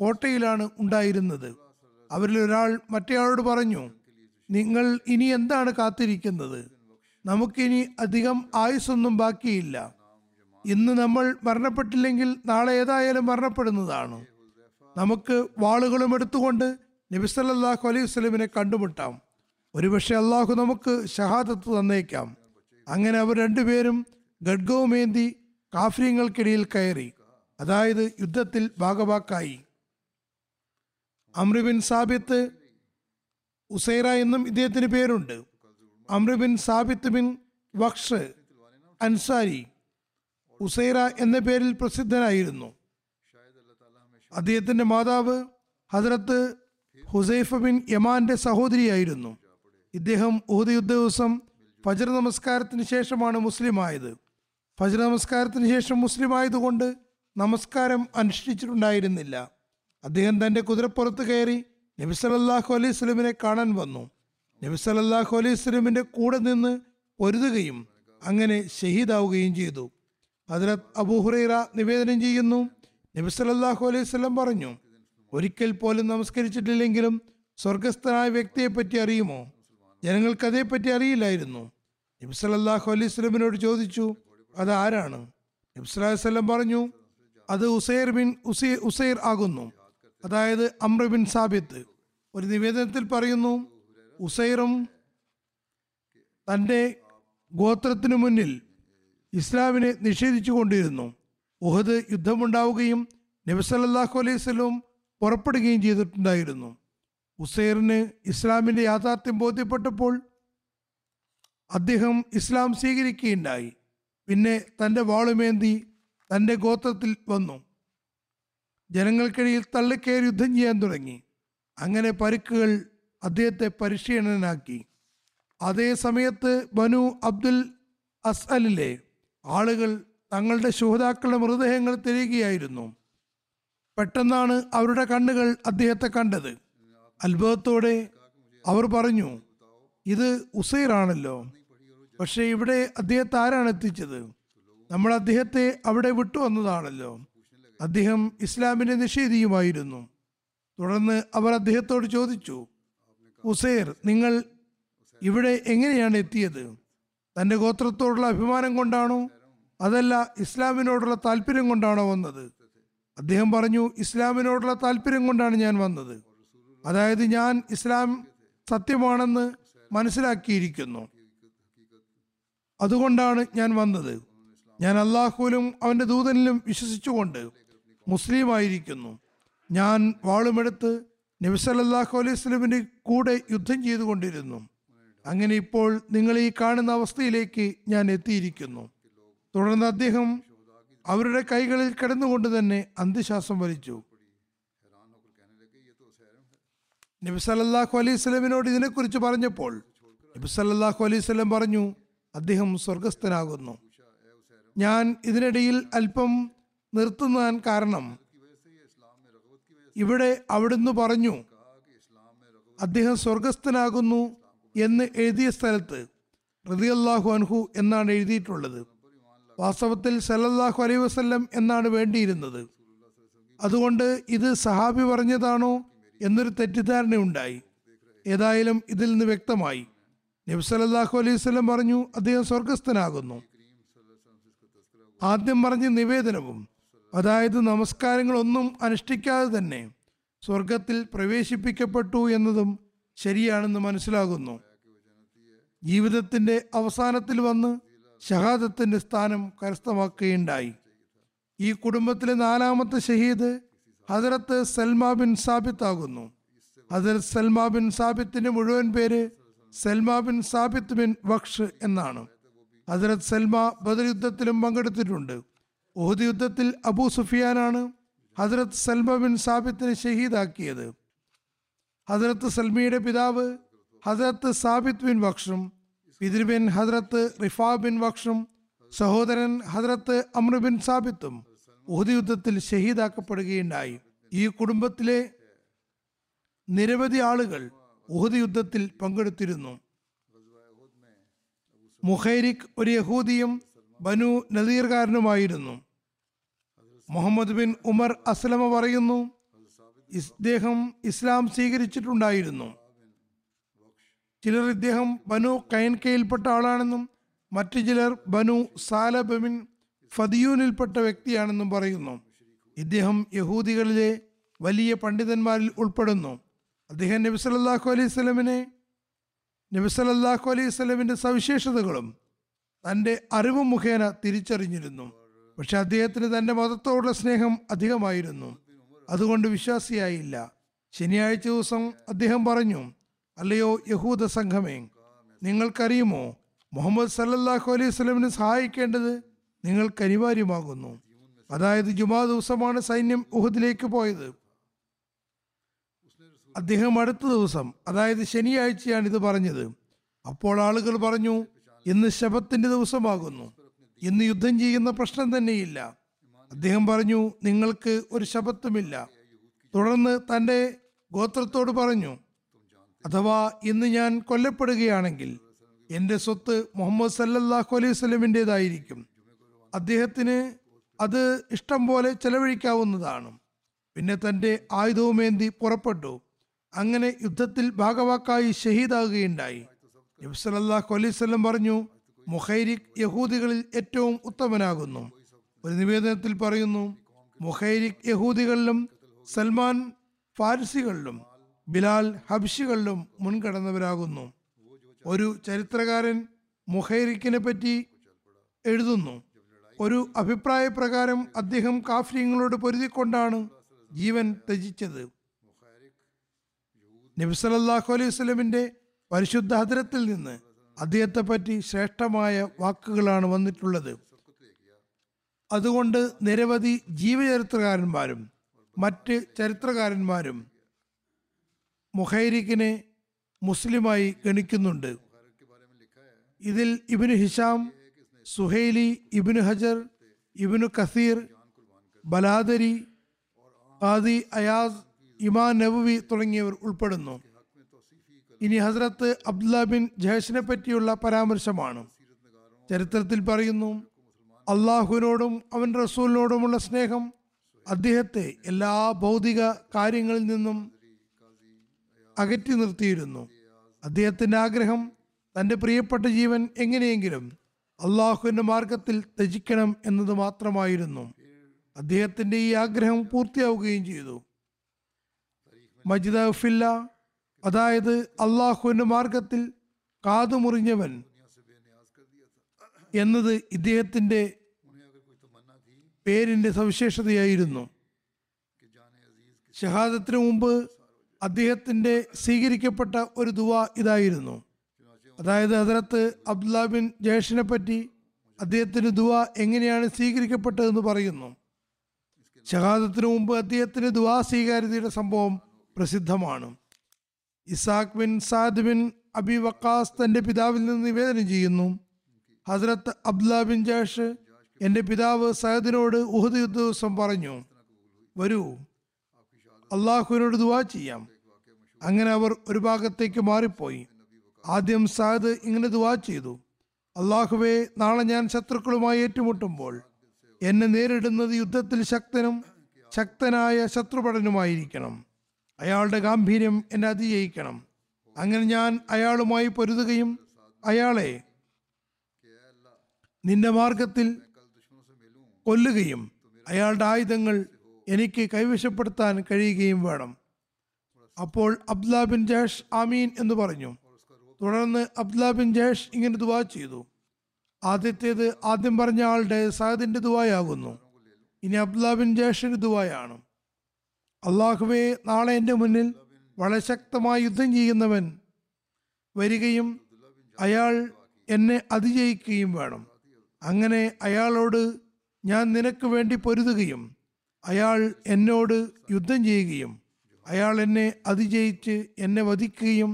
കോട്ടയിലാണ് ഉണ്ടായിരുന്നത്. അവരിൽ ഒരാൾ മറ്റേയാളോട് പറഞ്ഞു, നിങ്ങൾ ഇനി എന്താണ് കാത്തിരിക്കുന്നത്? നമുക്കിനി അധികം ആയുസ്സൊന്നും ബാക്കിയില്ല. ഇന്ന് നമ്മൾ മരണപ്പെട്ടില്ലെങ്കിൽ നാളെ ഏതായാലും മരണപ്പെടുന്നതാണ്. നമുക്ക് വാളുകളും എടുത്തുകൊണ്ട് നബി സല്ലല്ലാഹു അലൈഹി വസല്ലമിനെ കണ്ടുമുട്ടാം. ഒരുപക്ഷെ അള്ളാഹു നമുക്ക് ഷഹാദത്ത് തന്നേക്കാം. അങ്ങനെ അവർ രണ്ടുപേരും ഗഡ്ഗവുമേന്തി കാഫര്യങ്ങൾക്കിടയിൽ കയറി, അതായത് യുദ്ധത്തിൽ ഭാഗവാക്കായി. അമ്രു ബിൻ സാബിത്ത് ഉസൈറ എന്നും ഇദ്ദേഹത്തിന് പേരുണ്ട്. അമ്രു bin Sabith bin Waqsh Ansari ഉസൈറ എന്ന പേരിൽ പ്രസിദ്ധനായിരുന്നു. അദ്ദേഹത്തിന്റെ മാതാവ് ഹസ്രത്ത് ഹുസൈഫ ബിൻ യമാന്റെ സഹോദരിയായിരുന്നു. ഇദ്ദേഹം ഉഹദ് യുദ്ധ ദിവസം ഫജ്ർ നമസ്കാരത്തിന് ശേഷമാണ് മുസ്ലിമായത്. ഫജ്ർ നമസ്കാരത്തിന് ശേഷം മുസ്ലിമായതുകൊണ്ട് നമസ്കാരം അനുഷ്ഠിച്ചിട്ടുണ്ടായിരുന്നില്ല. അദ്ദേഹം തൻ്റെ കുതിരപ്പുറത്ത് കയറി നബി സല്ലല്ലാഹു അലൈഹി വസല്ലമിനെ കാണാൻ വന്നു. നബി സല്ലല്ലാഹു അലൈഹി വസല്ലമിന്റെ കൂടെ നിന്ന് പൊരുതുകയും അങ്ങനെ ഷഹീദാവുകയും ചെയ്തു. ഹദ്റത്ത് അബൂ ഹുറൈറ നിവേദനം ചെയ്യുന്നു, നബി സല്ലല്ലാഹു അലൈഹി വസല്ലം പറഞ്ഞു, ഒരിക്കൽ പോലും നമസ്കരിച്ചിട്ടില്ലെങ്കിലും സ്വർഗസ്ഥനായ വ്യക്തിയെപ്പറ്റി അറിയുമോ? ജനങ്ങൾക്കതേപ്പറ്റി അറിയില്ലായിരുന്നു. നബി സല്ലല്ലാഹു അലൈഹി വസല്ലമിനോട് ചോദിച്ചു, അത് ആരാണ്? നബി സല്ലല്ലാഹു അലൈഹി വസല്ലം പറഞ്ഞു, അത് ഉസൈർ ബിൻ ഉസൈ ഉസൈർ ആകുന്നു, അതായത് അമ്രു ബിൻ സാബിത്ത്. ഒരു നിവേദനത്തിൽ പറയുന്നു, ഉസൈറും തൻ്റെ ഗോത്രത്തിനു മുന്നിൽ ഇസ്ലാമിനെ നിഷേധിച്ചു കൊണ്ടിരുന്നു. ഉഹദ് യുദ്ധമുണ്ടാവുകയും നബി സല്ലല്ലാഹു അലൈഹി വസല്ലം പുറപ്പെടുകയും ചെയ്തിട്ടുണ്ടായിരുന്നു. ഉസൈറിന് ഇസ്ലാമിൻ്റെ യാഥാർത്ഥ്യം ബോധ്യപ്പെട്ടപ്പോൾ അദ്ദേഹം ഇസ്ലാം സ്വീകരിക്കുകയുണ്ടായി. പിന്നെ തൻ്റെ വാളുമേന്തി തൻ്റെ ഗോത്രത്തിൽ വന്നു. ജനങ്ങൾക്കിടയിൽ തള്ളിക്കയറി യുദ്ധം ചെയ്യാൻ തുടങ്ങി. അങ്ങനെ പരുക്കുകൾ അദ്ദേഹത്തെ പരിശീലനനാക്കി. അതേ സമയത്ത് ബനു അബ്ദുൽ അസ്അലിലെ ആളുകൾ തങ്ങളുടെ ശുഹദാക്കളുടെ മൃതദേഹങ്ങൾ തിരയുകയായിരുന്നു. പെട്ടെന്നാണ് അവരുടെ കണ്ണുകൾ അദ്ദേഹത്തെ കണ്ടത്. അത്ഭുതത്തോടെ അവർ പറഞ്ഞു, ഇത് ഉസൈറാണല്ലോ, പക്ഷെ ഇവിടെ അദ്ദേഹത്തെ ആരാണ് എത്തിച്ചത്? നമ്മൾ അദ്ദേഹത്തെ അവിടെ വിട്ടുവന്നതാണല്ലോ. അദ്ദേഹം ഇസ്ലാമിനെ നിഷേധിയുമായിരുന്നു. തുടർന്ന് അവർ അദ്ദേഹത്തോട് ചോദിച്ചു, ഉസൈർ, നിങ്ങൾ ഇവിടെ എങ്ങനെയാണ് എത്തിയത്? തൻ്റെ ഗോത്രത്തോടുള്ള അഭിമാനം കൊണ്ടാണോ, അതല്ല ഇസ്ലാമിനോടുള്ള താല്പര്യം കൊണ്ടാണോ വന്നത്? അദ്ദേഹം പറഞ്ഞു, ഇസ്ലാമിനോടുള്ള താല്പര്യം കൊണ്ടാണ് ഞാൻ വന്നത്. അതായത് ഞാൻ ഇസ്ലാം സത്യമാണെന്ന് മനസ്സിലാക്കിയിരിക്കുന്നു, അതുകൊണ്ടാണ് ഞാൻ വന്നത്. ഞാൻ അള്ളാഹുവിലും അവൻ്റെ ദൂതനിലും വിശ്വസിച്ചുകൊണ്ട് മുസ്ലിമായിരിക്കുന്നു. ഞാൻ വാളുമെടുത്ത് നബി സല്ലല്ലാഹു അലൈഹി വസല്ലമിൻ്റെ കൂടെ യുദ്ധം ചെയ്തുകൊണ്ടിരുന്നു. അങ്ങനെ ഇപ്പോൾ നിങ്ങൾ ഈ കാണുന്ന അവസ്ഥയിലേക്ക് ഞാൻ എത്തിയിരിക്കുന്നു. തുടർന്ന് അദ്ദേഹം അവരുടെ കൈകളിൽ കിടന്നുകൊണ്ട് തന്നെ അന്ത്യശ്വാസം വലിച്ചു. നബി സല്ലല്ലാഹു അലൈഹി വസല്ലമിനോട് ഇതിനെക്കുറിച്ച് പറഞ്ഞപ്പോൾ നബി സല്ലല്ലാഹു അലൈഹി വസല്ലം പറഞ്ഞു, അദ്ദേഹം സ്വർഗസ്ഥനാകുന്നു. ഞാൻ ഇതിനിടയിൽ അല്പം നിർത്തുന്നതാൻ കാരണം ഇവിടെ അവിടുന്ന് പറഞ്ഞു അദ്ദേഹം സ്വർഗസ്ഥനാകുന്നു എന്ന് എഴുതിയ സ്ഥലത്ത് റളിയല്ലാഹു അൻഹു എന്നാണ് എഴുതിയിട്ടുള്ളത്. വാസ്തവത്തിൽ സല്ലല്ലാഹു അലൈഹി വസല്ലം എന്നാണ് വേണ്ടിയിരുന്നത്. അതുകൊണ്ട് ഇത് സഹാബി പറഞ്ഞതാണോ എന്നൊരു തെറ്റിദ്ധാരണയുണ്ടായി. ഏതായാലും ഇതിൽ നിന്ന് വ്യക്തമായി നബി സല്ലല്ലാഹു അലൈഹി വസല്ലം പറഞ്ഞു അദ്ദേഹം സ്വർഗസ്ഥനാകുന്നു. ആദ്യം പറഞ്ഞ നിവേദനവും, അതായത് നമസ്കാരങ്ങളൊന്നും അനുഷ്ഠിക്കാതെ തന്നെ സ്വർഗത്തിൽ പ്രവേശിപ്പിക്കപ്പെട്ടു എന്നതും ശരിയാണെന്ന് മനസ്സിലാകുന്നു. ജീവിതത്തിന്റെ അവസാനത്തിൽ വന്ന് ഷഹാദത്തിന്റെ സ്ഥാനം കരസ്ഥമാക്കുകയുണ്ടായി. ഈ കുടുംബത്തിലെ നാലാമത്തെ ഷഹീദ് ഹദരത്ത് സൽമാ ബിൻ സാബിത്ത് ആകുന്നു. ഹദരത്ത് സൽമാ ബിൻ സാബിത്തിന്റെ മുഴുവൻ പേര് Salma bin Sabith bin Waqsh എന്നാണ്. ഹദരത്ത് സൽമാ ബദർ യുദ്ധത്തിലും പങ്കെടുത്തിട്ടുണ്ട്. ഉഹദ് യുദ്ധത്തിൽ അബൂ സുഫിയാനാണ് ഹദരത്ത് സൽമ ബിൻ സാബിത്തിനെ ഷഹീദാക്കിയത്. ഹദരത്ത് സൽമയുടെ പിതാവ് ഹദരത്ത് സാബിത്ത് ബിൻ വഖ്ഷും പിതൃബിൻ ഹദരത്ത് റിഫാ ബിൻ വഖ്ഷും സഹോദരൻ ഹദരത്ത് അമ്ര ബിൻ സാബിത്തും ഉഹദ് യുദ്ധത്തിൽ ഷഹീദാക്കപ്പെടുകയുണ്ടായി. ഈ കുടുംബത്തിലെ നിരവധി ആളുകൾ ഉഹദ് യുദ്ധത്തിൽ പങ്കെടുത്തിരുന്നു. മുഖൈരിഖ് ഒരു യഹൂദിയും ബനു നദീർകാരനുമായിരുന്നു. മുഹമ്മദ് ബിൻ ഉമർ അസ്ലമ പറയുന്നു, ഇദ്ദേഹം ഇസ്ലാം സ്വീകരിച്ചിട്ടുണ്ടായിരുന്നു. ചിലർ ഇദ്ദേഹം ബനു കൈൻകയിൽപ്പെട്ട ആളാണെന്നും മറ്റു ചിലർ ബനു സാലബ് ബിൻ ഫദിയൂനിൽപ്പെട്ട വ്യക്തിയാണെന്നും പറയുന്നു. ഇദ്ദേഹം യഹൂദികളിലെ വലിയ പണ്ഡിതന്മാരിൽ ഉൾപ്പെടുന്നു. അദ്ദേഹം നബി സല്ലല്ലാഹു അലൈഹി വസല്ലമിനെ നബി സല്ലല്ലാഹു അലൈഹി വസല്ലമിന്റെ സവിശേഷതകളും തൻ്റെ അറിവ് മുഖേന തിരിച്ചറിഞ്ഞിരുന്നു. പക്ഷെ അദ്ദേഹത്തിന് തൻ്റെ മതത്തോടുള്ള സ്നേഹം അധികമായിരുന്നു, അതുകൊണ്ട് വിശ്വാസിയായില്ല. ശനിയാഴ്ച ദിവസം അദ്ദേഹം പറഞ്ഞു, അല്ലയോ യഹൂദ സംഘമേ, നിങ്ങൾക്കറിയുമോ മുഹമ്മദ് സല്ലല്ലാഹു അലൈഹി വസല്ലമിനെ സഹായിക്കേണ്ടത് നിങ്ങൾക്ക് അനിവാര്യമാകുന്നു. അതായത് ജുമാ ദിവസമാണ് സൈന്യം ഉഹദിലേക്ക് പോയത്. അദ്ദേഹം അടുത്ത ദിവസം, അതായത് ശനിയാഴ്ചയാണ് ഇത് പറഞ്ഞത്. അപ്പോൾ ആളുകൾ പറഞ്ഞു, ഇന്ന് ശബത്തിന്റെ ദിവസമാകുന്നു, ഇന്ന് യുദ്ധം ചെയ്യുന്ന പ്രശ്നം തന്നെയില്ല. അദ്ദേഹം പറഞ്ഞു, നിങ്ങൾക്ക് ഒരു ശബത്തുമില്ല. തുടർന്ന് തൻ്റെ ഗോത്രത്തോട് പറഞ്ഞു, അഥവാ ഇന്ന് ഞാൻ കൊല്ലപ്പെടുകയാണെങ്കിൽ എൻ്റെ സ്വത്ത് മുഹമ്മദ് സല്ലല്ലാഹു അലൈഹി വസല്ലമിൻ്റെതായിരിക്കും. അദ്ദേഹത്തിന് അത് ഇഷ്ടം പോലെ ചെലവഴിക്കാവുന്നതാണ്. പിന്നെ തൻ്റെ ആയുധവുമേന്തി പുറപ്പെട്ടു. അങ്ങനെ യുദ്ധത്തിൽ ഭാഗവാക്കായി ഷഹീദാകുകയുണ്ടായി. നബി സല്ലല്ലാഹു അലൈഹി വസല്ലം പറഞ്ഞു, മുഖൈരിഖ് യഹൂദികളിൽ ഏറ്റവും ഉത്തമനാകുന്നു. ഒരു നിവേദനത്തിൽ പറയുന്നു, മുഖൈരിഖ് യഹൂദികളിലും സൽമാൻ ഫാരിസികളിലും ബിലാൽ ഹബ്ശികളിലും മുൻകടന്നവരാകുന്നു. ഒരു ചരിത്രകാരൻ മുഖൈരിഖിനെ പറ്റി എഴുതുന്നു, ഒരു അഭിപ്രായ പ്രകാരം അദ്ദേഹം കാഫിര്യങ്ങളോട് പൊരുതിക്കൊണ്ടാണ് ജീവൻ ത്യജിച്ചത്. നബി സല്ലല്ലാഹു അലൈഹി വസല്ലമിന്റെ പരിശുദ്ധ ഹദരത്തിൽ നിന്ന് അദ്ദേഹത്തെ പറ്റി ശ്രേഷ്ഠമായ വാക്കുകളാണ് വന്നിട്ടുള്ളത്. അതുകൊണ്ട് നിരവധി ജീവചരിത്രകാരന്മാരും മറ്റ് ചരിത്രകാരന്മാരും മുഖൈരിഖിനെ മുസ്ലിമായി ഗണിക്കുന്നുണ്ട്. ഇതിൽ ഇബ്നു ഹിഷാം, സുഹൈലി, ഇബ്നു ഹജർ, ഇബ്നു കസീർ, ബലാദരി, ഖാദി അയാസ്, ഇമാം നവവി തുടങ്ങിയവർ ഉൾപ്പെടുന്നു. ഇനി ഹസ്രത്ത് അബ്ദുല്ല ബിൻ ജഹ്ഷിനെ പറ്റിയുള്ള പരാമർശമാണ്. ചരിത്രത്തിൽ പറയുന്നു, അള്ളാഹുവിനോടും അവൻ്റെ റസൂലിനോടുമുള്ള സ്നേഹം അദ്ദേഹത്തെ എല്ലാ ഭൗതിക കാര്യങ്ങളിൽ നിന്നും അകറ്റി നിർത്തിയിരുന്നു. അദ്ദേഹത്തിൻ്റെ ആഗ്രഹം തൻ്റെ പ്രിയപ്പെട്ട ജീവൻ എങ്ങനെയെങ്കിലും അള്ളാഹുവിൻ്റെ മാർഗത്തിൽ ത്യജിക്കണം എന്നത് മാത്രമായിരുന്നു. അദ്ദേഹത്തിൻ്റെ ഈ ആഗ്രഹം പൂർത്തിയാവുകയും ചെയ്തു. മജ്ദഫില്ല, അതായത് അള്ളാഹുവിൻ്റെ മാർഗത്തിൽ കാതുമുറിഞ്ഞവൻ എന്നത് ഇദ്ദേഹത്തിൻ്റെ പേരിൻ്റെ സവിശേഷതയായിരുന്നു. ഷഹാദത്തിന് മുമ്പ് അദ്ദേഹത്തിൻ്റെ സ്വീകരിക്കപ്പെട്ട ഒരു ദുആ ഇതായിരുന്നു. അതായത് ഹദരത്ത് അബ്ദുല്ലാ ബിൻ ജേഷിനെ പറ്റി അദ്ദേഹത്തിൻ്റെ ദുആ എങ്ങനെയാണ് സ്വീകരിക്കപ്പെട്ടതെന്ന് പറയുന്നു. ഷഹാദത്തിന് മുമ്പ് അദ്ദേഹത്തിൻ്റെ ദുആ സ്വീകാര്യതയുടെ സംഭവം പ്രസിദ്ധമാണ്. Isaac bin Saad bin Abi Waqas തൻ്റെ പിതാവിൽ നിന്ന് നിവേദനം ചെയ്യുന്നു, ഹസരത്ത് അബ്ദുല്ലാ ബിൻ ജാഷ് എൻ്റെ പിതാവ് സഅദിനോട് ഉഹദ് യുദ്ധ ദിവസം പറഞ്ഞു, വരൂ അള്ളാഹുവിനോട് ദുആ ചെയ്യാം. അങ്ങനെ അവർ ഒരു ഭാഗത്തേക്ക് മാറിപ്പോയി. ആദ്യം സഅദ് ഇങ്ങനെ ദുആ ചെയ്തു, അള്ളാഹുവേ, നാളെ ഞാൻ ശത്രുക്കളുമായി ഏറ്റുമുട്ടുമ്പോൾ എന്നെ നേരിടുന്നത് യുദ്ധത്തിൽ ശക്തനും ശക്തനായ ശത്രുപടനുമായിരിക്കണം. അയാളുടെ ഗാംഭീര്യം എന്നെ അതിജയിക്കണം. അങ്ങനെ ഞാൻ അയാളുമായി പൊരുതുകയും അയാളെ നിന്റെ മാർഗത്തിൽ കൊല്ലുകയും അയാളുടെ ആയുധങ്ങൾ എനിക്ക് കൈവശപ്പെടുത്താൻ കഴിയുകയും വേണം. അപ്പോൾ അബ്ദുല്ലാ ബിൻ ജാഷ് ആമീൻ എന്ന് പറഞ്ഞു. തുടർന്ന് അബ്ദുല്ലാ ബിൻ ജാഷ് ഇങ്ങനെ ദുആ ചെയ്തു. ആദ്യത്തേത് ആദ്യം പറഞ്ഞ ആളുടെ സഅദിന്റെ ദുആയാകുന്നു. ഇനി അബ്ദുല്ലാ ബിൻ ജാഷിന്റെ ദുആയാണ്. അള്ളാഹുവേ, നാളെ എൻ്റെ മുന്നിൽ വളരെ ശക്തമായി യുദ്ധം ചെയ്യുന്നവൻ വരികയും അയാൾ എന്നെ അതിജയിക്കുകയും വേണം. അങ്ങനെ അയാളോട് ഞാൻ നിനക്ക് വേണ്ടി പൊരുതുകയും അയാൾ എന്നോട് യുദ്ധം ചെയ്യുകയും അയാൾ എന്നെ അതിജയിച്ച് എന്നെ വധിക്കുകയും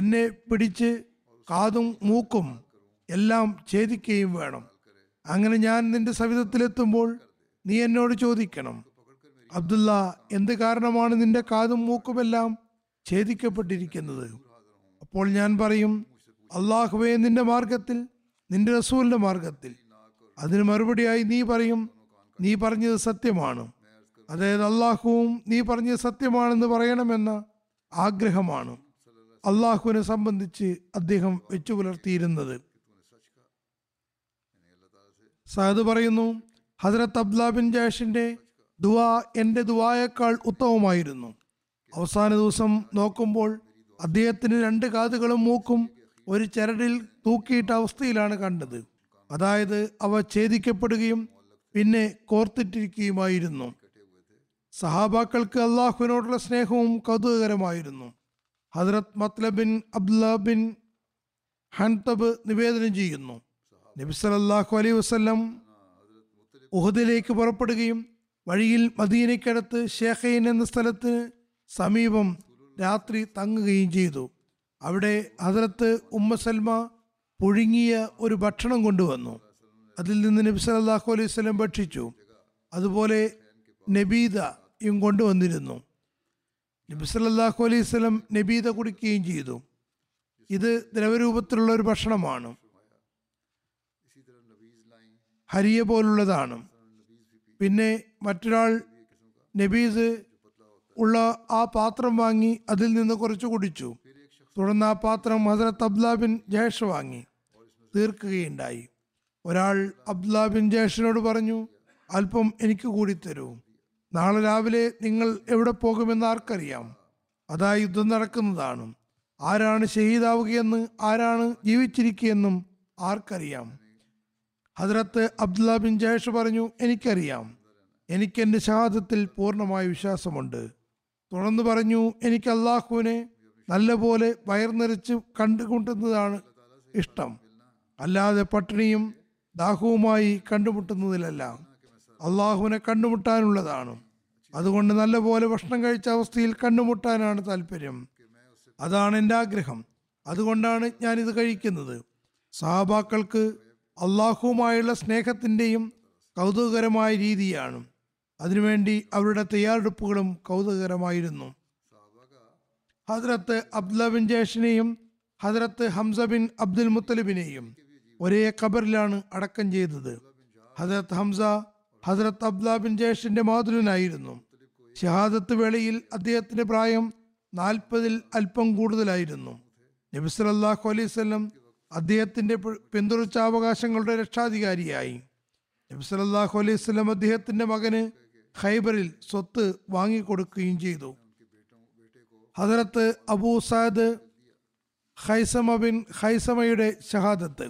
എന്നെ പിടിച്ച് കാതും മൂക്കും എല്ലാം ഛേദിക്കുകയും വേണം. അങ്ങനെ ഞാൻ നിന്റെ സവിധത്തിലെത്തുമ്പോൾ നീ എന്നോട് ചോദിക്കണം, അബ്ദുല്ല, എന്ത് കാരണമാണ് നിന്റെ കാതും മൂക്കുമെല്ലാം ഛേദിക്കപ്പെട്ടിരിക്കുന്നത്? അപ്പോൾ ഞാൻ പറയും, അള്ളാഹുവേ, നിന്റെ മാർഗത്തിൽ, നിന്റെ റസൂലിന്റെ മാർഗത്തിൽ. അതിന് മറുപടിയായി നീ പറയും, നീ പറഞ്ഞത് സത്യമാണ്. അതായത് അള്ളാഹുവും നീ പറഞ്ഞത് സത്യമാണെന്ന് പറയണമെന്ന ആഗ്രഹമാണ് അള്ളാഹുവിനെ സംബന്ധിച്ച് അദ്ദേഹം വെച്ചു പുലർത്തിയിരുന്നത്. സഅദ് പറയുന്നു, ഹസരത്ത് അബ്ദുല്ലാ ബിൻ ജാഷിന്റെ ദുആ എൻ്റെ ദുആയേക്കാൾ ഉത്തമമായിരുന്നു. അവസാന ദിവസം നോക്കുമ്പോൾ അദ്ദേഹത്തിന് രണ്ട് കാതുകളും മൂക്കും ഒരു ചരടിൽ തൂക്കിയിട്ട അവസ്ഥയിലാണ് കണ്ടത്. അതായത് അവ ഛേദിക്കപ്പെടുകയും പിന്നെ കോർത്തിട്ടിരിക്കുകയുമായിരുന്നു. സഹാബാക്കൾക്ക് അള്ളാഹുവിനോടുള്ള സ്നേഹവും കൗതുകകരമായിരുന്നു. ഹദരത്ത് മത്ലബ് ബിൻ അബ്ദുല്ലാ ബിൻ ഹൻതബ് നിവേദനം ചെയ്യുന്നു, നബി സല്ലല്ലാഹു അലൈഹി വസല്ലം ഉഹദിലേക്ക് പുറപ്പെടുകയും വഴിയിൽ മദീനയ്ക്കടുത്ത് ഷേഖൈൻ എന്ന സ്ഥലത്തിന് സമീപം രാത്രി തങ്ങുകയും ചെയ്തു. അവിടെ ഹദരത്ത് ഉമ്മ സൽമ പുഴുങ്ങിയ ഒരു ഭക്ഷണം കൊണ്ടുവന്നു. അതിൽ നിന്ന് നബി സല്ലല്ലാഹു അലൈഹി വസല്ലം ഭക്ഷിച്ചു. അതുപോലെ നബീദയും കൊണ്ടുവന്നിരുന്നു. നബി സല്ലല്ലാഹു അലൈഹി വസല്ലം നബീദ കുടിക്കുകയും ചെയ്തു. ഇത് ദ്രവരൂപത്തിലുള്ള ഒരു ഭക്ഷണമാണ്, ഹരിയ പോലുള്ളതാണ്. പിന്നെ മറ്റൊരാൾ നബീസ് ഉള്ള ആ പാത്രം വാങ്ങി അതിൽ നിന്ന് കുറച്ച് കുടിച്ചു. തുടർന്ന് ആ പാത്രം ഹസരത്ത് അബ്ദുല്ലാ ബിൻ ജാഷ് വാങ്ങി തീർക്കുകയുണ്ടായി. ഒരാൾ അബ്ദുല്ലാ ബിൻ ജാഷിനോട് പറഞ്ഞു, അല്പം എനിക്ക് കൂടി തരൂ, നാളെ രാവിലെ നിങ്ങൾ എവിടെ പോകുമെന്ന് ആർക്കറിയാം. അതാ യുദ്ധം നടക്കുന്നതാണ്. ആരാണ് ഷഹീദാവുകയെന്ന് ആരാണ് ജീവിച്ചിരിക്കുകയെന്നും ആർക്കറിയാം. ഹദരത്ത് അബ്ദുല്ലാ ബിൻ ജാഷ് പറഞ്ഞു, എനിക്കറിയാം, എനിക്കെൻ്റെ ഷഹാദത്തിൽ പൂർണ്ണമായ വിശ്വാസമുണ്ട്. തുടർന്ന് പറഞ്ഞു, എനിക്ക് അള്ളാഹുവിനെ നല്ലപോലെ വയർനിറച്ച് കണ്ടുമുട്ടുന്നതാണ് ഇഷ്ടം, അല്ലാതെ പട്ടിണിയും ദാഹവുമായി കണ്ടുമുട്ടുന്നതിലല്ല. അള്ളാഹുവിനെ കണ്ടുമുട്ടാനുള്ളതാണ്. അതുകൊണ്ട് നല്ലപോലെ ഭക്ഷണം കഴിച്ച അവസ്ഥയിൽ കണ്ടുമുട്ടാനാണ് താല്പര്യം. അതാണ് എൻ്റെ ആഗ്രഹം. അതുകൊണ്ടാണ് ഞാനിത് കഴിക്കുന്നത്. സഹാബാക്കൾക്ക് അള്ളാഹുവുമായുള്ള സ്നേഹത്തിൻ്റെയും കൗതുകകരമായ രീതിയാണ്. അതിനുവേണ്ടി അവരുടെ തയ്യാറെടുപ്പുകളും കൗതുകകരമായിരുന്നു. ഹദരത്ത് അബ്ദുല്ലാ ബിൻ ജാഷിനെയും ഹദരത്ത് ഹംസ ബിൻ അബ്ദുൽ മുത്തലിബിനെയും ഒരേ ഖബറിലാണ് അടക്കം ചെയ്തത്. ഹദരത്ത് ഹംസ ഹദരത്ത് അബ്ദുല്ലാ ബിൻ ജാഷിന്റെ മാതുലനായിരുന്നു. ഷഹാദത്ത് വേളയിൽ അദ്ദേഹത്തിന്റെ പ്രായം നാൽപ്പതിൽ അല്പം കൂടുതലായിരുന്നു. നബി സല്ലല്ലാഹു അലൈഹി വസല്ലം അദ്ദേഹത്തിന്റെ പിന്തുടർച്ചാവകാശങ്ങളുടെ രക്ഷാധികാരിയായി. നബി സല്ലല്ലാഹു അലൈഹി വസല്ലം അദ്ദേഹത്തിന്റെ മകന് ഖൈബറിൽ സ്വത്ത് വാങ്ങിക്കൊടുക്കുകയും ചെയ്തു. ഹദരത്ത് അബൂ സഅദ് ഖൈസമ ബിൻ ഖൈസമയുടെ ഷഹാദത്ത്,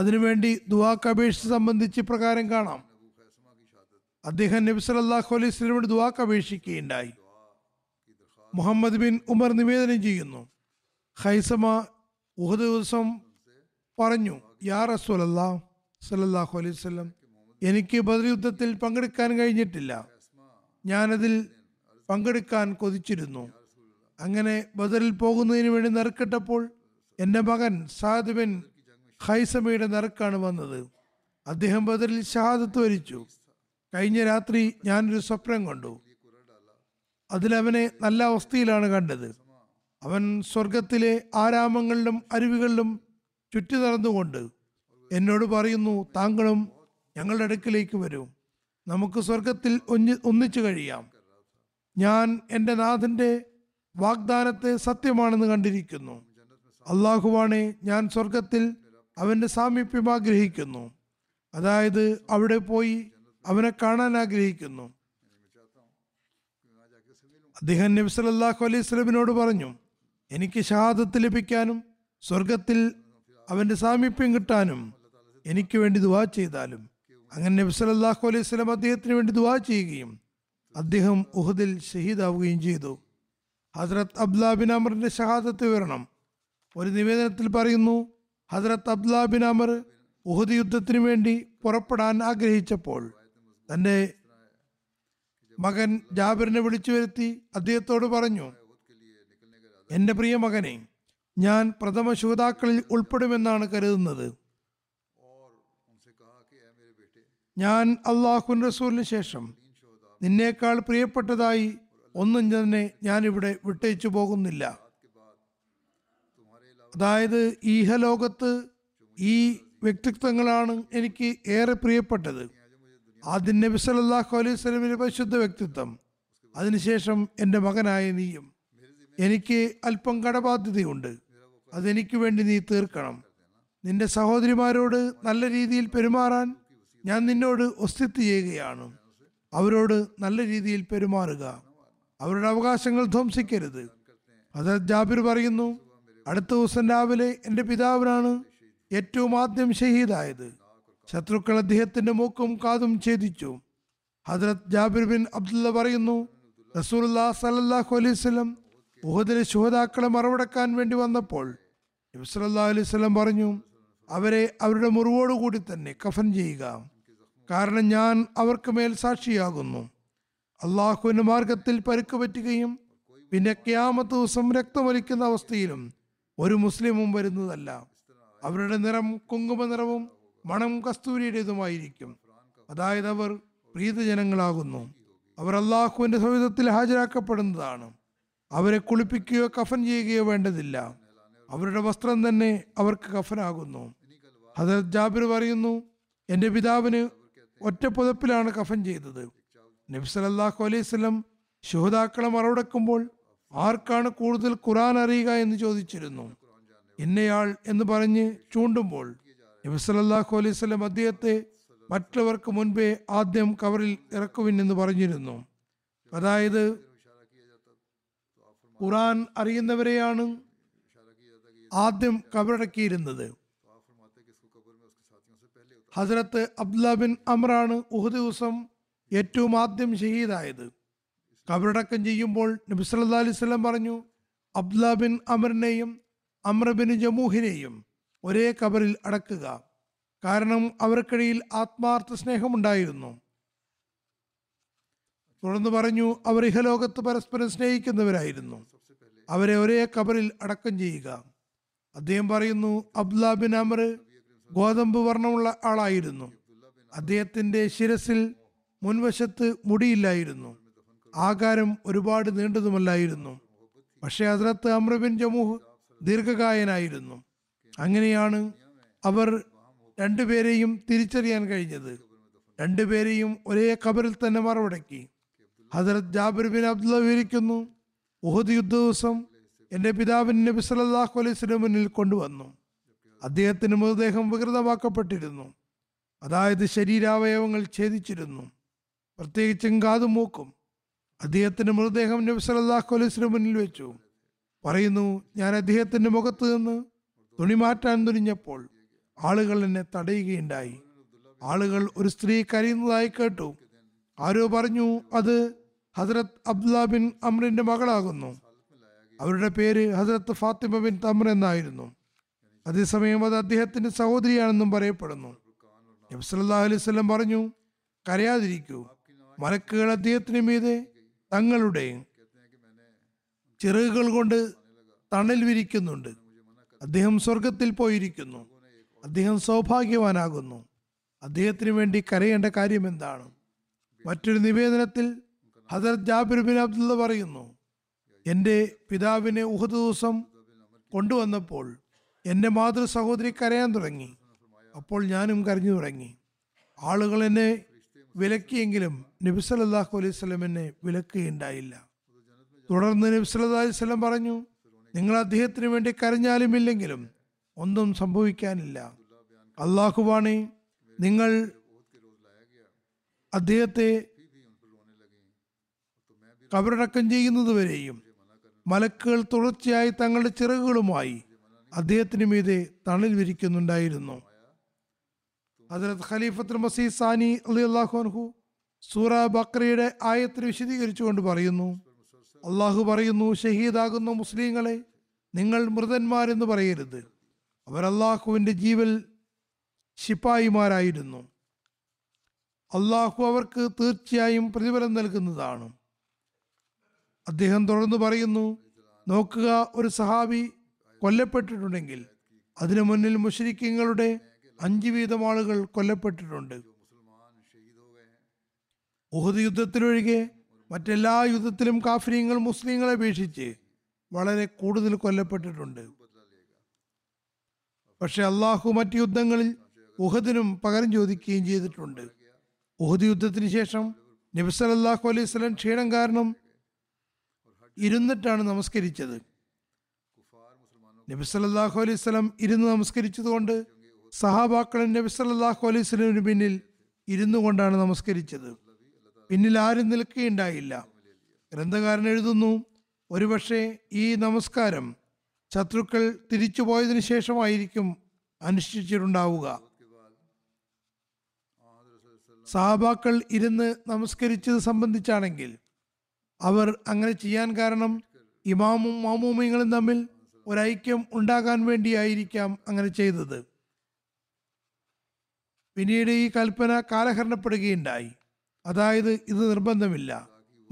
അതിനുവേണ്ടി ദുആക്കപേക്ഷ സംബന്ധിച്ച് പ്രകാരം കാണാം. അദ്ദേഹം നബി സല്ലല്ലാഹു അലൈഹി വസല്ലമയുടെ ദുആക്കപേക്ഷിക്കുകയുണ്ടായി. മുഹമ്മദ് ബിൻ ഉമർ നിവേദനം ചെയ്യുന്നു, ഖൈസമ ഉഹദ് ദിവസം പറഞ്ഞു, യാ റസൂലല്ലാഹ് സല്ലല്ലാഹു അലൈഹി വസല്ലം, എനിക്ക് ബദർ യുദ്ധത്തിൽ പങ്കെടുക്കാൻ കഴിഞ്ഞിട്ടില്ല, ഞാനതിൽ പങ്കെടുക്കാൻ കൊതിച്ചിരുന്നു. അങ്ങനെ ബദറിൽ പോകുന്നതിന് വേണ്ടി നറുക്കിട്ടപ്പോൾ എൻ്റെ മകൻ സഅദ് ബിൻ ഖൈസമയുടെ നറുക്കാണ് വന്നത്. അദ്ദേഹം ബദറിൽ ഷഹാദത്ത് വരിച്ചു. കഴിഞ്ഞ രാത്രി ഞാനൊരു സ്വപ്നം കണ്ടു. അതിലവനെ നല്ല അവസ്ഥയിലാണ് കണ്ടത്. അവൻ സ്വർഗത്തിലെ ആരാമങ്ങളിലും അരുവികളിലും ചുറ്റി നടന്നുകൊണ്ട് എന്നോട് പറയുന്നു, താങ്കളും ഞങ്ങളുടെ അടുക്കിലേക്ക് വരൂ, നമുക്ക് സ്വർഗത്തിൽ ഒന്നി ഒന്നിച്ചു കഴിയാം. ഞാൻ എൻ്റെ നാഥൻ്റെ വാഗ്ദാനത്തെ സത്യമാണെന്ന് കണ്ടിരിക്കുന്നു. അള്ളാഹുവാണെ, ഞാൻ സ്വർഗത്തിൽ അവൻ്റെ സാമീപ്യം ആഗ്രഹിക്കുന്നു, അതായത് അവിടെ പോയി അവനെ കാണാൻ ആഗ്രഹിക്കുന്നു. അദ്ദേഹം നബി സല്ലല്ലാഹു അലൈഹി വസല്ലമിനോട് പറഞ്ഞു, എനിക്ക് ഷഹാദത്ത് ലഭിക്കാനും സ്വർഗത്തിൽ അവൻ്റെ സാമീപ്യം കിട്ടാനും എനിക്ക് വേണ്ടി ദുആ ചെയ്താലും. അങ്ങനെ നബി സല്ലല്ലാഹു അലൈഹി വസല്ലം അദ്ദേഹത്തിന് വേണ്ടി ദുആ ചെയ്യുകയും അദ്ദേഹം ഉഹദിൽ ഷഹീദാവുകയും ചെയ്തു. ഹസ്രത്ത് അബ്ദുല്ലാഹ് ബിൻ അമറിന്റെ ഷഹാദത്ത് വിവരണം ഒരു നിവേദനത്തിൽ പറയുന്നു, ഹസ്രത്ത് അബ്ദുല്ലാഹ് ബിൻ അമർ ഉഹദ് യുദ്ധത്തിന് വേണ്ടി പുറപ്പെടാൻ ആഗ്രഹിച്ചപ്പോൾ തൻ്റെ മകൻ ജാബിറിനെ വിളിച്ചു വരുത്തി അദ്ദേഹത്തോട് പറഞ്ഞു, എൻ്റെ പ്രിയ മകനെ, ഞാൻ പ്രഥമ ശുഹദാക്കളിൽ ഉൾപ്പെടുമെന്നാണ് കരുതുന്നത്. ഞാൻ അള്ളാഹുവിൻ റസൂലിന് ശേഷം നിന്നേക്കാൾ പ്രിയപ്പെട്ടതായി ഒന്നും തന്നെ ഞാനിവിടെ വിട്ടയച്ചു പോകുന്നില്ല. അതായത് ഈഹലോകത്ത് ഈ വ്യക്തിത്വങ്ങളാണ് എനിക്ക് ഏറെ പ്രിയപ്പെട്ടത്. ആദ്യം നബി സല്ലല്ലാഹു അലൈഹി വസല്ലമിന്റെ പരിശുദ്ധ വ്യക്തിത്വം, അതിനുശേഷം എൻ്റെ മകനായ നീയും. എനിക്ക് അല്പം കടബാധ്യതയുണ്ട്, അതെനിക്ക് വേണ്ടി നീ തീർക്കണം. നിന്റെ സഹോദരിമാരോട് നല്ല രീതിയിൽ പെരുമാറാൻ ഞാൻ നിന്നോട് വസിയത്ത് ചെയ്യുകയാണ്. അവരോട് നല്ല രീതിയിൽ പെരുമാറുക, അവരുടെ അവകാശങ്ങൾ ധ്വംസിക്കരുത്. ഹദരത്ത് ജാബിർ പറയുന്നു, അടുത്ത ദിവസം രാവിലെ എൻ്റെ പിതാവിനാണ് ഏറ്റവും ആദ്യം ഷഹീദായത്. ശത്രുക്കൾ അദ്ദേഹത്തിൻ്റെ മൂക്കും കാതും ഛേദിച്ചു. ഹദരത്ത് ജാബിർ ബിൻ അബ്ദുള്ള പറയുന്നു, റസൂലുള്ളാഹി സ്വല്ലല്ലാഹു അലൈഹി വസല്ലം ഉഹദിലെ ശുഹദാക്കളെ മറവടക്കാൻ വേണ്ടി വന്നപ്പോൾ നബി സല്ലല്ലാഹു അലൈഹി വസല്ലം പറഞ്ഞു, അവരെ അവരുടെ മുറിവോടുകൂടി തന്നെ കഫൻ ചെയ്യുക, കാരണം ഞാൻ അവർക്ക് മേൽ സാക്ഷിയാകുന്നു. അള്ളാഹുവിൻ്റെ മാർഗത്തിൽ പരുക്ക് പറ്റുകയും പിന്നെ ഖിയാമത്ത് ദിവസം രക്തമൊലിക്കുന്ന അവസ്ഥയിലും ഒരു മുസ്ലിമും വരുന്നതല്ല. അവരുടെ നിറം കുങ്കുമ നിറവും മണം കസ്തൂരിയുടേതുമായിരിക്കും. അതായത് അവർ പ്രീതജനങ്ങളാകുന്നു. അവർ അള്ളാഹുവിൻ്റെ സവിധത്തിൽ ഹാജരാക്കപ്പെടുന്നതാണ്. അവരെ കുളിപ്പിക്കുകയോ കഫൻ ചെയ്യുകയോ വേണ്ടതില്ല. അവരുടെ വസ്ത്രം തന്നെ അവർക്ക് കഫനാകുന്നു. ഹദരത്ത് ജാബിർ പറയുന്നു, എൻ്റെ പിതാവിന് ഒറ്റ പുതപ്പിലാണ് കഫൻ ചെയ്തത്. നബി സല്ലല്ലാഹു അലൈഹി വസല്ലം ശുഹദാക്കളെ മറവടക്കുമ്പോൾ ആർക്കാണ് കൂടുതൽ ഖുർആൻ അറിയുക എന്ന് ചോദിച്ചിരുന്നു. ഇന്നയാൾ എന്ന് പറഞ്ഞ് ചൂണ്ടുമ്പോൾ നബി സല്ലല്ലാഹു അലൈഹി വസല്ലം അദ്ദേഹത്തെ മറ്റുള്ളവർക്ക് മുൻപേ ആദ്യം കവറിൽ ഇറക്കുവിൻ എന്ന് പറഞ്ഞിരുന്നു. അതായത് ഖുർആൻ അറിയുന്നവരെയാണ് ആദ്യം കബറടക്കിയിരുന്നത്. ഹസ്രത്ത് അബ്ദുല്ലാഹ് ബിൻ അമറാണ് ഉഹദ് ദിവസം ഏറ്റവും ആദ്യം ഷഹീദായത്. കബറടക്കം ചെയ്യുമ്പോൾ നബി സല്ലല്ലാഹു അലൈഹി വസല്ലം പറഞ്ഞു, അബ്ദുല്ലാഹ് ബിൻ അമറിനെയും അംർ ബിൻ ജമൂഹിനെയും ഒരേ കബറിൽ അടക്കുക, കാരണം അവർക്കിടയിൽ ആത്മാർത്ഥ സ്നേഹമുണ്ടായിരുന്നു. തുടർന്ന് പറഞ്ഞു, അവർ ഇഹലോകത്ത് പരസ്പരം സ്നേഹിക്കുന്നവരായിരുന്നു, അവരെ ഒരേ കബറിൽ അടക്കം ചെയ്യുക. അദ്ദേഹം പറയുന്നു, അബ്ദുല്ലാഹ് ബിൻ അമർ ഗോതമ്പ് വർണ്ണമുള്ള ആളായിരുന്നു. അദ്ദേഹത്തിൻ്റെ ശിരസിൽ മുൻവശത്ത് മുടിയില്ലായിരുന്നു, ആകാരം ഒരുപാട് നീണ്ടതുമല്ലായിരുന്നു. പക്ഷേ ഹദരത്ത് അംർ ബിൻ ജമൂഹ് ദീർഘകായനായിരുന്നു. അങ്ങനെയാണ് അവർ രണ്ടുപേരെയും തിരിച്ചറിയാൻ കഴിഞ്ഞത്. രണ്ടുപേരെയും ഒരേ കബറിൽ തന്നെ മറവടക്കി. ഹദരത്ത് ജാബിർ ബിൻ അബ്ദുള്ള വിവരിക്കുന്നു, ഉഹദ് യുദ്ധ ദിവസം എൻ്റെ പിതാവിൻ നബി സല്ലല്ലാഹു അലൈഹി വസല്ലം മുന്നിൽ കൊണ്ടുവന്നു. അദ്ദേഹത്തിന് മൃതദേഹം വികൃതമാക്കപ്പെട്ടിരുന്നു, അതായത് ശരീരാവയവങ്ങൾ ഛേദിച്ചിരുന്നു, പ്രത്യേകിച്ചും കാതും മൂക്കും. അദ്ദേഹത്തിൻ്റെ മൃതദേഹം നബി സല്ലല്ലാഹു അലൈഹി വസല്ലം മുന്നിൽ വെച്ചു. പറയുന്നു, ഞാൻ അദ്ദേഹത്തിൻ്റെ മുഖത്ത് നിന്ന് തുണി മാറ്റാൻ തുനിഞ്ഞപ്പോൾ ആളുകൾ എന്നെ തടയുകയുണ്ടായി. ആളുകൾ ഒരു സ്ത്രീ കരയുന്നതായി കേട്ടു. ആരോ പറഞ്ഞു, അത് ഹസ്രത്ത് അബ്ദുല്ലാ ബിൻ അമ്രിൻ്റെ മകളാകുന്നു. അവരുടെ പേര് ഹസ്രത്ത് ഫാത്തിമ ബിൻ തമ്ര എന്നായിരുന്നു. അതേസമയം അത് അദ്ദേഹത്തിൻ്റെ സഹോദരിയാണെന്നും പറയപ്പെടുന്നു. നബി സല്ലല്ലാഹു അലൈഹി വസല്ലം പറഞ്ഞു, കരയാതിരിക്കൂ. മലക്കുകൾ അദ്ദേഹത്തിന് മീതെ തങ്ങളുടെ ചിറകുകൾ കൊണ്ട് തണൽ വിരിക്കുന്നുണ്ട്. അദ്ദേഹം സ്വർഗത്തിൽ പോയിരിക്കുന്നു. അദ്ദേഹം സൗഭാഗ്യവാനാകുന്നു. അദ്ദേഹത്തിന് വേണ്ടി കരയേണ്ട കാര്യം എന്താണ്? മറ്റൊരു നിവേദനത്തിൽ ഹദരത്ത് ജാബിർ ബിൻ അബ്ദുള്ള പറയുന്നു, എൻ്റെ പിതാവിനെ ഉഹദ് ദിവസം കൊണ്ടുവന്നപ്പോൾ എൻ്റെ മാതൃ സഹോദരി കരയാൻ തുടങ്ങി. അപ്പോൾ ഞാനും കരഞ്ഞു തുടങ്ങി. ആളുകൾ എന്നെ വിലക്കിയെങ്കിലും നബി സല്ലല്ലാഹു അലൈഹി വസല്ലം എന്നെ വിലക്കുകയുണ്ടായില്ല. തുടർന്ന് നബി സല്ലല്ലാഹു അലൈഹി വസല്ലം പറഞ്ഞു, നിങ്ങൾ അദ്ദേഹത്തിന് വേണ്ടി കരഞ്ഞാലും ഇല്ലെങ്കിലും ഒന്നും സംഭവിക്കാനില്ല. അള്ളാഹുവാണ് നിങ്ങൾ അദ്ദേഹത്തെ കബറടക്കം ചെയ്യുന്നതുവരെയും മലക്കുകൾ തുടർച്ചയായി തങ്ങളുടെ ചിറകുകളുമായി അദ്ദേഹത്തിന് മീതെ തണൽ വിരിക്കുന്നുണ്ടായിരുന്നു. ഹദരത്ത് ഖലീഫത്തുൽ മസീഹ് സാനി റളിയല്ലാഹു അൻഹു സൂറ ബഖറയുടെ ആയത്തിൽ വിശദീകരിച്ചുകൊണ്ട് പറയുന്നു, അള്ളാഹു പറയുന്നു, ഷഹീദാകുന്ന മുസ്ലിങ്ങളെ നിങ്ങൾ മൃതന്മാരെന്ന് പറയരുത്. അവർ അള്ളാഹുവിൻ്റെ ജീവൽ ശിപ്പായിമാരായിരുന്നു. അള്ളാഹു അവർക്ക് തീർച്ചയായും പ്രതിഫലം നൽകുന്നതാണ്. അദ്ദേഹം തുടർന്ന് പറയുന്നു, നോക്കുക, ഒരു സഹാബി കൊല്ലപ്പെട്ടിട്ടുണ്ടെങ്കിൽ അതിനു മുന്നിൽ മുശ്രിക്കീങ്ങളുടെ അഞ്ചു വീതം ആളുകൾ കൊല്ലപ്പെട്ടിട്ടുണ്ട്. ഉഹദ് യുദ്ധത്തിലൊഴികെ മറ്റെല്ലാ യുദ്ധത്തിലും കാഫിരീങ്ങൾ മുസ്ലിങ്ങളെ അപേക്ഷിച്ച് വളരെ കൂടുതൽ കൊല്ലപ്പെട്ടിട്ടുണ്ട്. പക്ഷെ അള്ളാഹു മറ്റ് യുദ്ധങ്ങളിൽ ഉഹദിനും പകരം ചോദിക്കുകയും ചെയ്തിട്ടുണ്ട്. ഉഹദ് യുദ്ധത്തിന് ശേഷം നബി സല്ലല്ലാഹു അലൈഹി വസല്ലം ക്ഷീണം കാരണം ഇരുന്നിട്ടാണ് നമസ്കരിച്ചത്. നബി സല്ലല്ലാഹു അലൈഹി വസല്ലം ഇരുന്ന് നമസ്കരിച്ചതുകൊണ്ട് സഹാബാക്കളും നബി സല്ലല്ലാഹു അലൈഹി വസല്ലമിന് പിന്നിൽ ഇരുന്നു കൊണ്ടാണ് നമസ്കരിച്ചത്. പിന്നിൽ ആരും നിൽക്കുകയുണ്ടായില്ല. ഗ്രന്ഥകാരൻ എഴുതുന്നു, ഒരുപക്ഷെ ഈ നമസ്കാരം ശത്രുക്കൾ തിരിച്ചു പോയതിനു ശേഷമായിരിക്കും അനുഷ്ഠിച്ചിട്ടുണ്ടാവുക. സഹാബാക്കൾ ഇരുന്ന് നമസ്കരിച്ചത് സംബന്ധിച്ചാണെങ്കിൽ അവർ അങ്ങനെ ചെയ്യാൻ കാരണം ഇമാമും മാമൂമിങ്ങളും തമ്മിൽ ഒരൈക്യം ഉണ്ടാകാൻ വേണ്ടിയായിരിക്കാം അങ്ങനെ ചെയ്തത്. പിന്നീട് ഈ കൽപ്പന കാലഹരണപ്പെടുകയുണ്ടായി. അതായത് ഇത് നിർബന്ധമില്ല,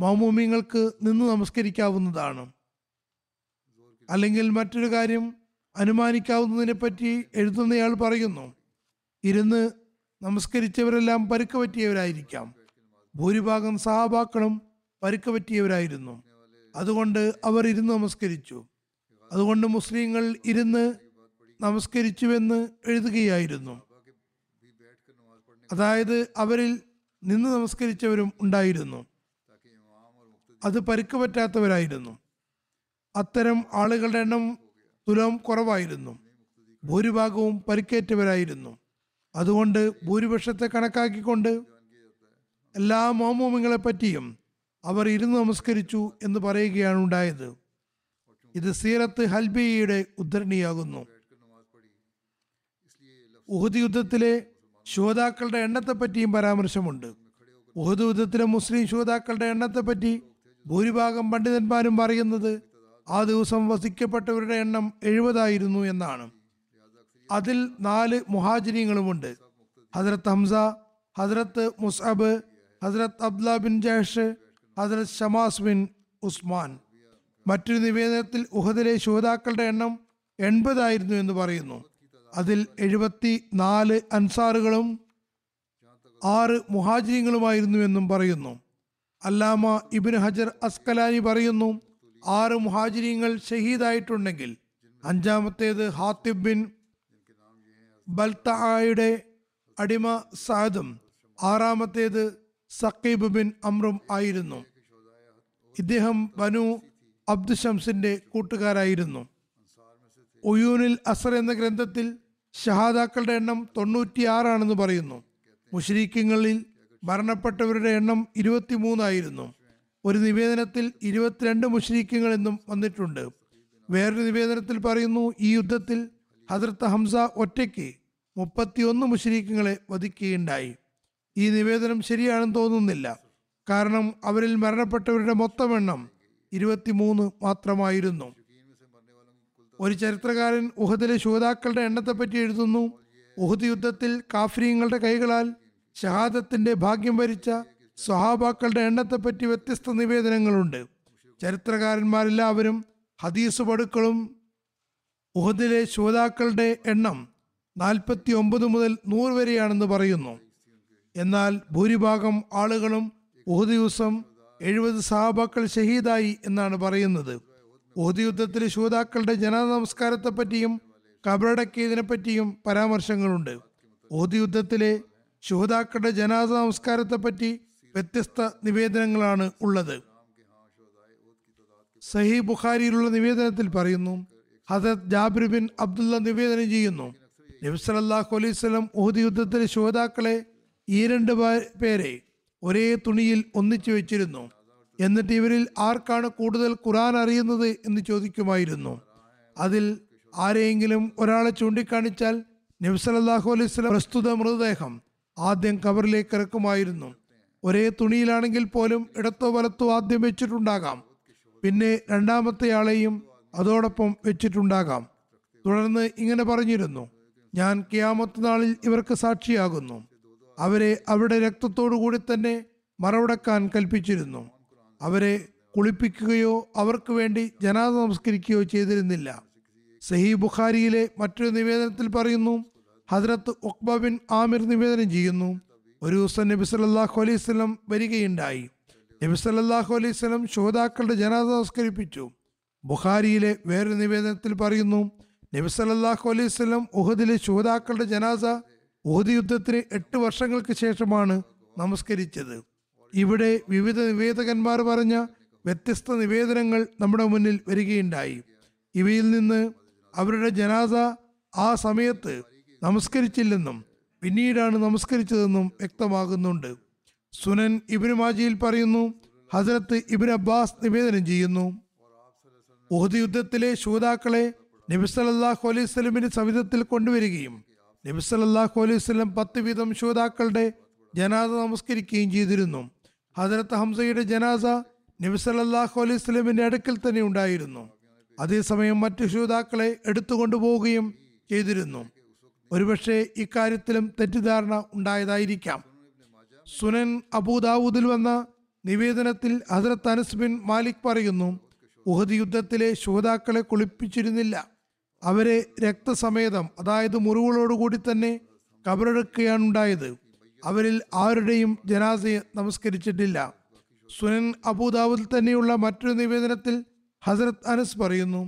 മൗമൂമിങ്ങൾക്ക് നിന്ന് നമസ്കരിക്കാവുന്നതാണ്. അല്ലെങ്കിൽ മറ്റൊരു കാര്യം അനുമാനിക്കാവുന്നതിനെപ്പറ്റി എഴുതുന്നയാൾ പറയുന്നു, ഇരുന്ന് നമസ്കരിച്ചവരെല്ലാം പരുക്ക് പറ്റിയവരായിരിക്കാം. ഭൂരിഭാഗം സഹാബാക്കളും പരുക്ക് പറ്റിയവരായിരുന്നു. അതുകൊണ്ട് അവർ ഇരുന്ന് നമസ്കരിച്ചു. അതുകൊണ്ട് മുസ്ലിങ്ങൾ ഇരുന്ന് നമസ്കരിച്ചുവെന്ന് എഴുതുകയായിരുന്നു. അതായത് അവരിൽ നിന്ന് നമസ്കരിച്ചവരും ഉണ്ടായിരുന്നു. അത് പരുക്ക് പറ്റാത്തവരായിരുന്നു. അത്തരം ആളുകളുടെ എണ്ണം തുലം കുറവായിരുന്നു. ഭൂരിഭാഗവും പരിക്കേറ്റവരായിരുന്നു. അതുകൊണ്ട് ഭൂരിപക്ഷത്തെ കണക്കാക്കിക്കൊണ്ട് എല്ലാ മൗമൂമിങ്ങളെ പറ്റിയും അവർ ഇരുന്ന് നമസ്കരിച്ചു എന്ന് പറയുകയാണ് ഉണ്ടായത്. ഇത് സീറത്ത് ഹൽബിയുടെ ഉദ്ധരണിയാകുന്നു. ഉഹദ് യുദ്ധത്തിലെ ശുഹദാക്കളുടെ എണ്ണത്തെപ്പറ്റിയും പരാമർശമുണ്ട്. ഉഹദ് യുദ്ധത്തിലെ മുസ്ലിം ശുഹദാക്കളുടെ എണ്ണത്തെപ്പറ്റി ഭൂരിഭാഗം പണ്ഡിതന്മാരും പറയുന്നത് ആ ദിവസം വധിക്കപ്പെട്ടവരുടെ എണ്ണം എഴുപതായിരുന്നു എന്നാണ്. അതിൽ നാല് മുഹാജിരികളുമുണ്ട്. ഹസ്രത്ത് ഹംസ, ഹസ്രത്ത് മുസ്അബ്, ഹസ്രത്ത് അബ്ദുല്ലാ ബിൻ ജഹ്ഷ്, ഹസ്രത്ത് ശമാസ് ബിൻ ഉസ്മാൻ. മറ്റൊരു നിവേദനത്തിൽ ഉഹദിലെ ശുഹദാക്കളുടെ എണ്ണം എൺപതായിരുന്നു എന്ന് പറയുന്നു. അതിൽ എഴുപത്തി നാല് അൻസാറുകളും ആറ് മുഹാജിങ്ങളുമായിരുന്നു എന്നും പറയുന്നു. അല്ലാമ ഇബ്നു ഹജർ അസ്കലാനി പറയുന്നു, ആറ് മുഹാജിങ്ങൾ ഷഹീദായിട്ടുണ്ടെങ്കിൽ അഞ്ചാമത്തേത് ഹാത്തിബ് ബിൻ ബൽതഅയുടെ അടിമ സഅദും ആറാമത്തേത് സഖീബ് ബിൻ അംറും ആയിരുന്നു. ഇദ്ദേഹം ബനു അബ്ദുഷംസിന്റെ കൂട്ടുകാരായിരുന്നു. ഒയൂനിൽ അസർ എന്ന ഗ്രന്ഥത്തിൽ ഷഹാദാക്കളുടെ എണ്ണം തൊണ്ണൂറ്റിയാറാണെന്ന് പറയുന്നു. മുശ്രിക്കുകളിൽ മരണപ്പെട്ടവരുടെ എണ്ണം ഇരുപത്തിമൂന്നായിരുന്നു. ഒരു നിവേദനത്തിൽ ഇരുപത്തിരണ്ട് മുശ്രിക്കുകൾ എന്നും വന്നിട്ടുണ്ട്. വേറൊരു നിവേദനത്തിൽ പറയുന്നു, ഈ യുദ്ധത്തിൽ ഹദ്രത്ത് ഹംസ ഒറ്റയ്ക്ക് മുപ്പത്തിയൊന്ന് മുശ്രിക്കുകളെ വധിക്കുകയുണ്ടായി. ഈ നിവേദനം ശരിയാണെന്ന് തോന്നുന്നില്ല, കാരണം അവരിൽ മരണപ്പെട്ടവരുടെ മൊത്തം എണ്ണം ഇരുപത്തിമൂന്ന് മാത്രമായിരുന്നു. ഒരു ചരിത്രകാരൻ ഉഹദിലെ ശൂതാക്കളുടെ എണ്ണത്തെപ്പറ്റി എഴുതുന്നു, ഉഹദ് യുദ്ധത്തിൽ കാഫ്രീങ്ങളുടെ കൈകളാൽ ഷഹാദത്തിന്റെ ഭാഗ്യം വരിച്ച സ്വഹാബാക്കളുടെ എണ്ണത്തെപ്പറ്റി വ്യത്യസ്ത നിവേദനങ്ങളുണ്ട്. ചരിത്രകാരന്മാരെല്ലാവരും ഹദീസ് പടുക്കളും ഉഹദിലെ ശൂതാക്കളുടെ എണ്ണം നാൽപ്പത്തി ഒമ്പത് മുതൽ നൂറ് വരെയാണെന്ന് പറയുന്നു. എന്നാൽ ഭൂരിഭാഗം ആളുകളും ഉഹദ് ദിവസം എഴുപത് സഹാബാക്കൾ ഷഹീദായി എന്നാണ് പറയുന്നത്. ഉഹദ് യുദ്ധത്തിലെ ശൂതാക്കളുടെ ജനാസ നമസ്കാരത്തെപ്പറ്റിയും കബറടക്കിയതിനെപ്പറ്റിയും പരാമർശങ്ങളുണ്ട്. ഉഹദ് യുദ്ധത്തിലെ ശൂതാക്കളുടെ ജനാസ നമസ്കാരത്തെപ്പറ്റി വ്യത്യസ്ത നിവേദനങ്ങളാണ് ഉള്ളത്. സഹീഹ് ബുഖാരിയിലുള്ള നിവേദനത്തിൽ പറയുന്നു, ഹദരത്ത് ജാബിർ ബിൻ അബ്ദുള്ള നിവേദനം ചെയ്യുന്നു, നബി സല്ലല്ലാഹു അലൈഹി വസല്ലം ഉഹദ് യുദ്ധത്തിലെ ശൂതാക്കളെ ഈ രണ്ട് പേരെ ഒരേ തുണിയിൽ ഒന്നിച്ചു വെച്ചിരുന്നു. എന്നിട്ട് ഇവരിൽ ആർക്കാണ് കൂടുതൽ ഖുർആൻ അറിയുന്നത് എന്ന് ചോദിക്കുമായിരുന്നു. അതിൽ ആരെയെങ്കിലും ഒരാളെ ചൂണ്ടിക്കാണിച്ചാൽ നബി സല്ലല്ലാഹു അലൈഹി വസല്ലം പ്രസ്തുത മൃതദേഹം ആദ്യം കബറിലേക്ക് ഇറക്കുമായിരുന്നു. ഒരേ തുണിയിലാണെങ്കിൽ പോലും ഇടത്തോ വലത്തോ ആദ്യം വെച്ചിട്ടുണ്ടാകാം, പിന്നെ രണ്ടാമത്തെയാളെയും അതോടൊപ്പം വെച്ചിട്ടുണ്ടാകാം. തുടർന്ന് ഇങ്ങനെ പറഞ്ഞിരുന്നു, ഞാൻ ഖിയാമത്ത് നാളിൽ ഇവർക്ക് സാക്ഷിയാകുന്നു. അവരെ അവരുടെ രക്തത്തോടു കൂടി തന്നെ മറവടക്കാൻ കൽപ്പിച്ചിരുന്നു. അവരെ കുളിപ്പിക്കുകയോ അവർക്ക് വേണ്ടി ജനാസ നമസ്കരിക്കുകയോ ചെയ്തിരുന്നില്ല. സഹീഹ് ബുഖാരിയിലെ മറ്റൊരു നിവേദനത്തിൽ പറയുന്നു, ഹദ്രത്ത് ഉഖ്ബ ബിൻ ആമിർ നിവേദനം ചെയ്യുന്നു, ഒരു ദിവസം നബി സല്ലല്ലാഹു അലൈഹി വസല്ലം വരികയുണ്ടായി. നബി സല്ലല്ലാഹു അലൈഹി വസല്ലം ശൂതാക്കളുടെ ജനാസ നമസ്കരിപ്പിച്ചു. ബുഖാരിയിലെ വേറൊരു നിവേദനത്തിൽ പറയുന്നു, നബി സല്ലല്ലാഹു അലൈഹി വസല്ലം ഉഹദിലെ ശൂതാക്കളുടെ ജനാസ ഉഹദ് യുദ്ധത്തിന് എട്ട് വർഷങ്ങൾക്ക് ശേഷമാണ് നമസ്കരിച്ചത്. ഇവിടെ വിവിധ നിവേദകന്മാർ പറഞ്ഞ വ്യത്യസ്ത നിവേദനങ്ങൾ നമ്മുടെ മുന്നിൽ വരികയുണ്ടായി. ഇവയിൽ നിന്ന് അവരുടെ ജനാസ ആ സമയത്ത് നമസ്കരിച്ചില്ലെന്നും പിന്നീടാണ് നമസ്കരിച്ചതെന്നും വ്യക്തമാകുന്നുണ്ട്. സുനൻ ഇബ്നു മാജിയിൽ പറയുന്നു, ഹസ്രത്ത് ഇബ്നു അബ്ബാസ് നിവേദനം ചെയ്യുന്നു, ഉഹദ് യുദ്ധത്തിലെ ശൂതാക്കളെ നബി സല്ലല്ലാഹു അലൈഹി വസല്ലമിന്റെ സവിധത്തിൽ കൊണ്ടുവരികയും നബി സല്ലല്ലാഹു അലൈഹി വസല്ലം പത്ത് വീതം ശൂതാക്കളുടെ ജനാസ നമസ്കരിക്കുകയും ചെയ്തിരുന്നു. ഹദ്രത്ത് ഹംസയുടെ ജനാസ നബി സല്ലല്ലാഹു അലൈഹി വസല്ലമിന്റെ അടുക്കൽ തന്നെ ഉണ്ടായിരുന്നു. അതേസമയം മറ്റു ശൂതാക്കളെ എടുത്തുകൊണ്ടുപോവുകയും ചെയ്തിരുന്നു. ഒരുപക്ഷെ ഇക്കാര്യത്തിലും തെറ്റിദ്ധാരണ ഉണ്ടായതായിരിക്കാം. സുനൻ അബൂദാവൂദിൽ വന്ന നിവേദനത്തിൽ ഹദ്രത്ത് അനസ് ബിൻ മാലിക് പറയുന്നു, ഉഹദ് യുദ്ധത്തിലെ ശൂതാക്കളെ കുളിപ്പിച്ചിരുന്നില്ല. അവരെ രക്തസമേതം, അതായത് മുറിവുകളോടുകൂടി തന്നെ കബറടക്കുകയാണ് ഉണ്ടായത്. അവരിൽ ആരുടെയും ജനാസയെ നമസ്കരിച്ചിട്ടില്ല. സുനൻ അബൂദാവുദിൽ തന്നെയുള്ള മറ്റൊരു നിവേദനത്തിൽ ഹസ്രത്ത് അനസ് പറയുന്നു,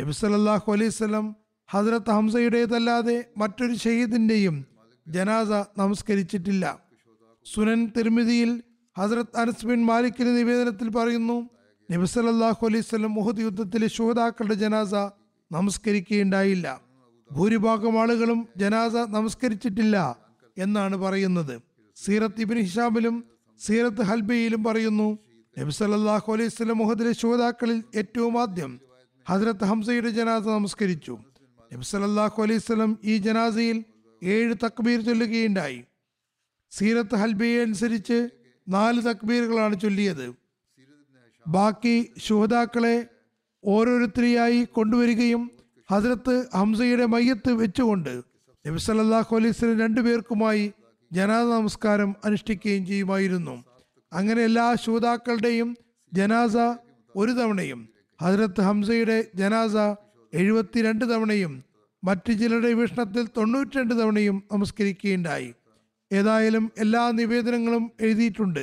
നബി സല്ലല്ലാഹു അലൈഹി വസല്ലം ഹസ്രത്ത് ഹംസയുടേതല്ലാതെ മറ്റൊരു ഷഹീദിന്റെയും ജനാസ നമസ്കരിച്ചിട്ടില്ല. സുനൻ തിർമിദിയിൽ ഹസ്രത്ത് അനസ് ബിൻ മാലിക്കിന്റെ നിവേദനത്തിൽ പറയുന്നു, നബി സല്ലല്ലാഹു അലൈഹി വസല്ലം ഉഹദ് യുദ്ധത്തിലെ ശൂതാക്കളുടെ ജനാസ നമസ്കരിക്കുകയുണ്ടായില്ല. ഭൂരിഭാഗം ആളുകളും ജനാസ നമസ്കരിച്ചിട്ടില്ല എന്നാണ് പറയുന്നത്. സീറത്ത് ഇബ്നു ഹിഷാമിലും സീറത്ത് ഹൽബിയിലും പറയുന്നു, നബി സല്ലല്ലാഹു അലൈഹി വസല്ലം ഉഹദിലെ ശൂതാക്കളിൽ ഏറ്റവും ആദ്യം ഹദ്രത്ത് ഹംസയുടെ ജനാസ നമസ്കരിച്ചു. നബി സല്ലല്ലാഹു അലൈഹി വസല്ലം ഈ ജനാസയിൽ ഏഴ് തക്ബീർ ചൊല്ലുകയുണ്ടായി. സീറത്ത് ഹൽബിയെ അനുസരിച്ച് നാല് തക്ബീറുകളാണ് ചൊല്ലിയത്. ബാക്കി ശൂതാക്കളെ ഓരോരുത്തരെയായി കൊണ്ടുവരികയും ഹദ്രത്ത് ഹംസയുടെ മയ്യത്ത് വെച്ചുകൊണ്ട് നബി സല്ലല്ലാഹു അലൈഹി വസല്ലം രണ്ടുപേർക്കുമായി ജനാസ നമസ്കാരം അനുഷ്ഠിക്കുകയും ചെയ്യുമായിരുന്നു. അങ്ങനെ എല്ലാ ശൂതാക്കളുടെയും ജനാസ ഒരു തവണയും ഹദ്രത്ത് ഹംസയുടെ ജനാസ എഴുപത്തിരണ്ട് തവണയും മറ്റു ചിലരുടെ വീക്ഷണത്തിൽ തൊണ്ണൂറ്റി രണ്ട് തവണയും നമസ്കരിക്കുകയുണ്ടായി. ഏതായാലും എല്ലാ നിവേദനങ്ങളും എഴുതിയിട്ടുണ്ട്.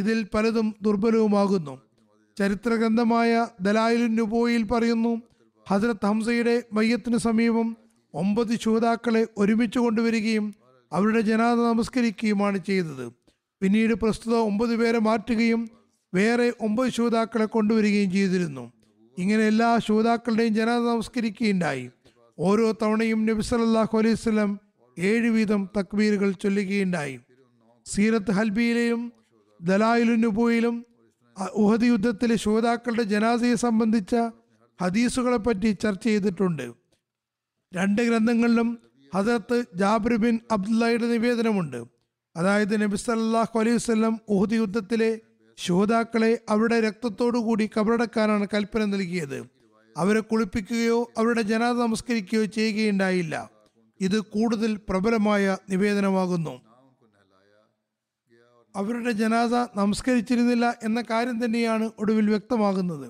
ഇതിൽ പലതും ദുർബലവുമാകുന്നു. ചരിത്രഗ്രന്ഥമായ ദലായിലുൻ നുബുവയിൽ പറയുന്നു, ഹദ്രത്ത് ഹംസയുടെ മയ്യത്തിന് സമീപം ഒമ്പത് ശൂതാക്കളെ ഒരുമിച്ച് കൊണ്ടുവരികയും അവരുടെ ജനാസ നമസ്കരിക്കുകയുമാണ് ചെയ്തത്. പിന്നീട് പ്രസ്തുത ഒമ്പത് പേരെ മാറ്റുകയും വേറെ ഒമ്പത് ശൂതാക്കളെ കൊണ്ടുവരികയും ചെയ്തിരുന്നു. ഇങ്ങനെ എല്ലാ ശൂതാക്കളുടെയും ജനാസ നമസ്കരിക്കുകയുണ്ടായി. ഓരോ തവണയും നബി സല്ലല്ലാഹു അലൈഹി വസല്ലം ഏഴ് വീതം തക്ബീറുകൾ ചൊല്ലുകയുണ്ടായി. സീറത്ത് ഹൽബിയിലെയും ദലായിലുൻ നുബുവയിലും ഉഹദ് യുദ്ധത്തിലെ ശുഹദാക്കളുടെ ജനാസയെ സംബന്ധിച്ച ഹദീസുകളെ പറ്റി ചർച്ച ചെയ്തിട്ടുണ്ട്. രണ്ട് ഗ്രന്ഥങ്ങളിലും ഹസരത്ത് ജാബിർ ബിൻ അബ്ദുള്ളയുടെ നിവേദനമുണ്ട്. അതായത് നബി സല്ലല്ലാഹു അലൈഹി വസല്ലം ഉഹദ് യുദ്ധത്തിലെ ശുഹദാക്കളെ അവരുടെ രക്തത്തോടു കൂടി കബറടക്കാനാണ് കൽപ്പന നൽകിയത്. അവരെ കുളിപ്പിക്കുകയോ അവരുടെ ജനാസ നമസ്കരിക്കുകയോ ചെയ്യുകയുണ്ടായില്ല. ഇത് കൂടുതൽ പ്രബലമായ നിവേദനമാകുന്നു. അവരുടെ ജനാസ നമസ്കരിച്ചിരുന്നില്ല എന്ന കാര്യം തന്നെയാണ് ഒടുവിൽ വ്യക്തമാകുന്നത്.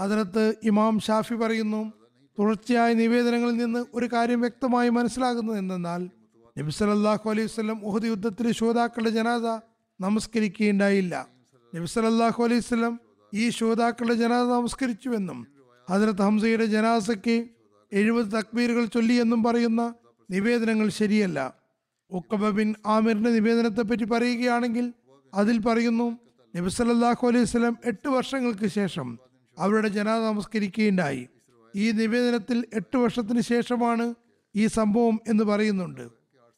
ഹദരത്ത് ഇമാം ഷാഫി പറയുന്നു, തുടർച്ചയായ നിവേദനങ്ങളിൽ നിന്ന് ഒരു കാര്യം വ്യക്തമായി മനസ്സിലാകുന്നത് എന്തെന്നാൽ നബി സല്ലല്ലാഹു അലൈഹി വസല്ലം ഉഹദ് യുദ്ധത്തിൽ ശുഹദാക്കളുടെ ജനാസ നമസ്കരിക്കുകയുണ്ടായില്ല. നബി സല്ലല്ലാഹു അലൈഹി വസല്ലം ഈ ശുഹദാക്കളുടെ ജനാസ നമസ്കരിച്ചുവെന്നും ഹദരത്ത് ഹംസയുടെ ജനാസയ്ക്ക് എഴുപത് തക്ബീറുകൾ ചൊല്ലിയെന്നും പറയുന്ന നിവേദനങ്ങൾ ശരിയല്ല. ഉഖബ ബിൻ ആമിറിന്റെ നിവേദനത്തെപ്പറ്റി പറയുകയാണെങ്കിൽ അതിൽ പറയുന്നു, നബി സല്ലല്ലാഹു അലൈഹി വസല്ലം എട്ട് വർഷങ്ങൾക്ക് ശേഷം അവരുടെ ജനാസ നമസ്കരിക്കുകയുണ്ടായി. ഈ നിവേദനത്തിൽ എട്ട് വർഷത്തിന് ശേഷമാണ് ഈ സംഭവം എന്ന് പറയുന്നുണ്ട്.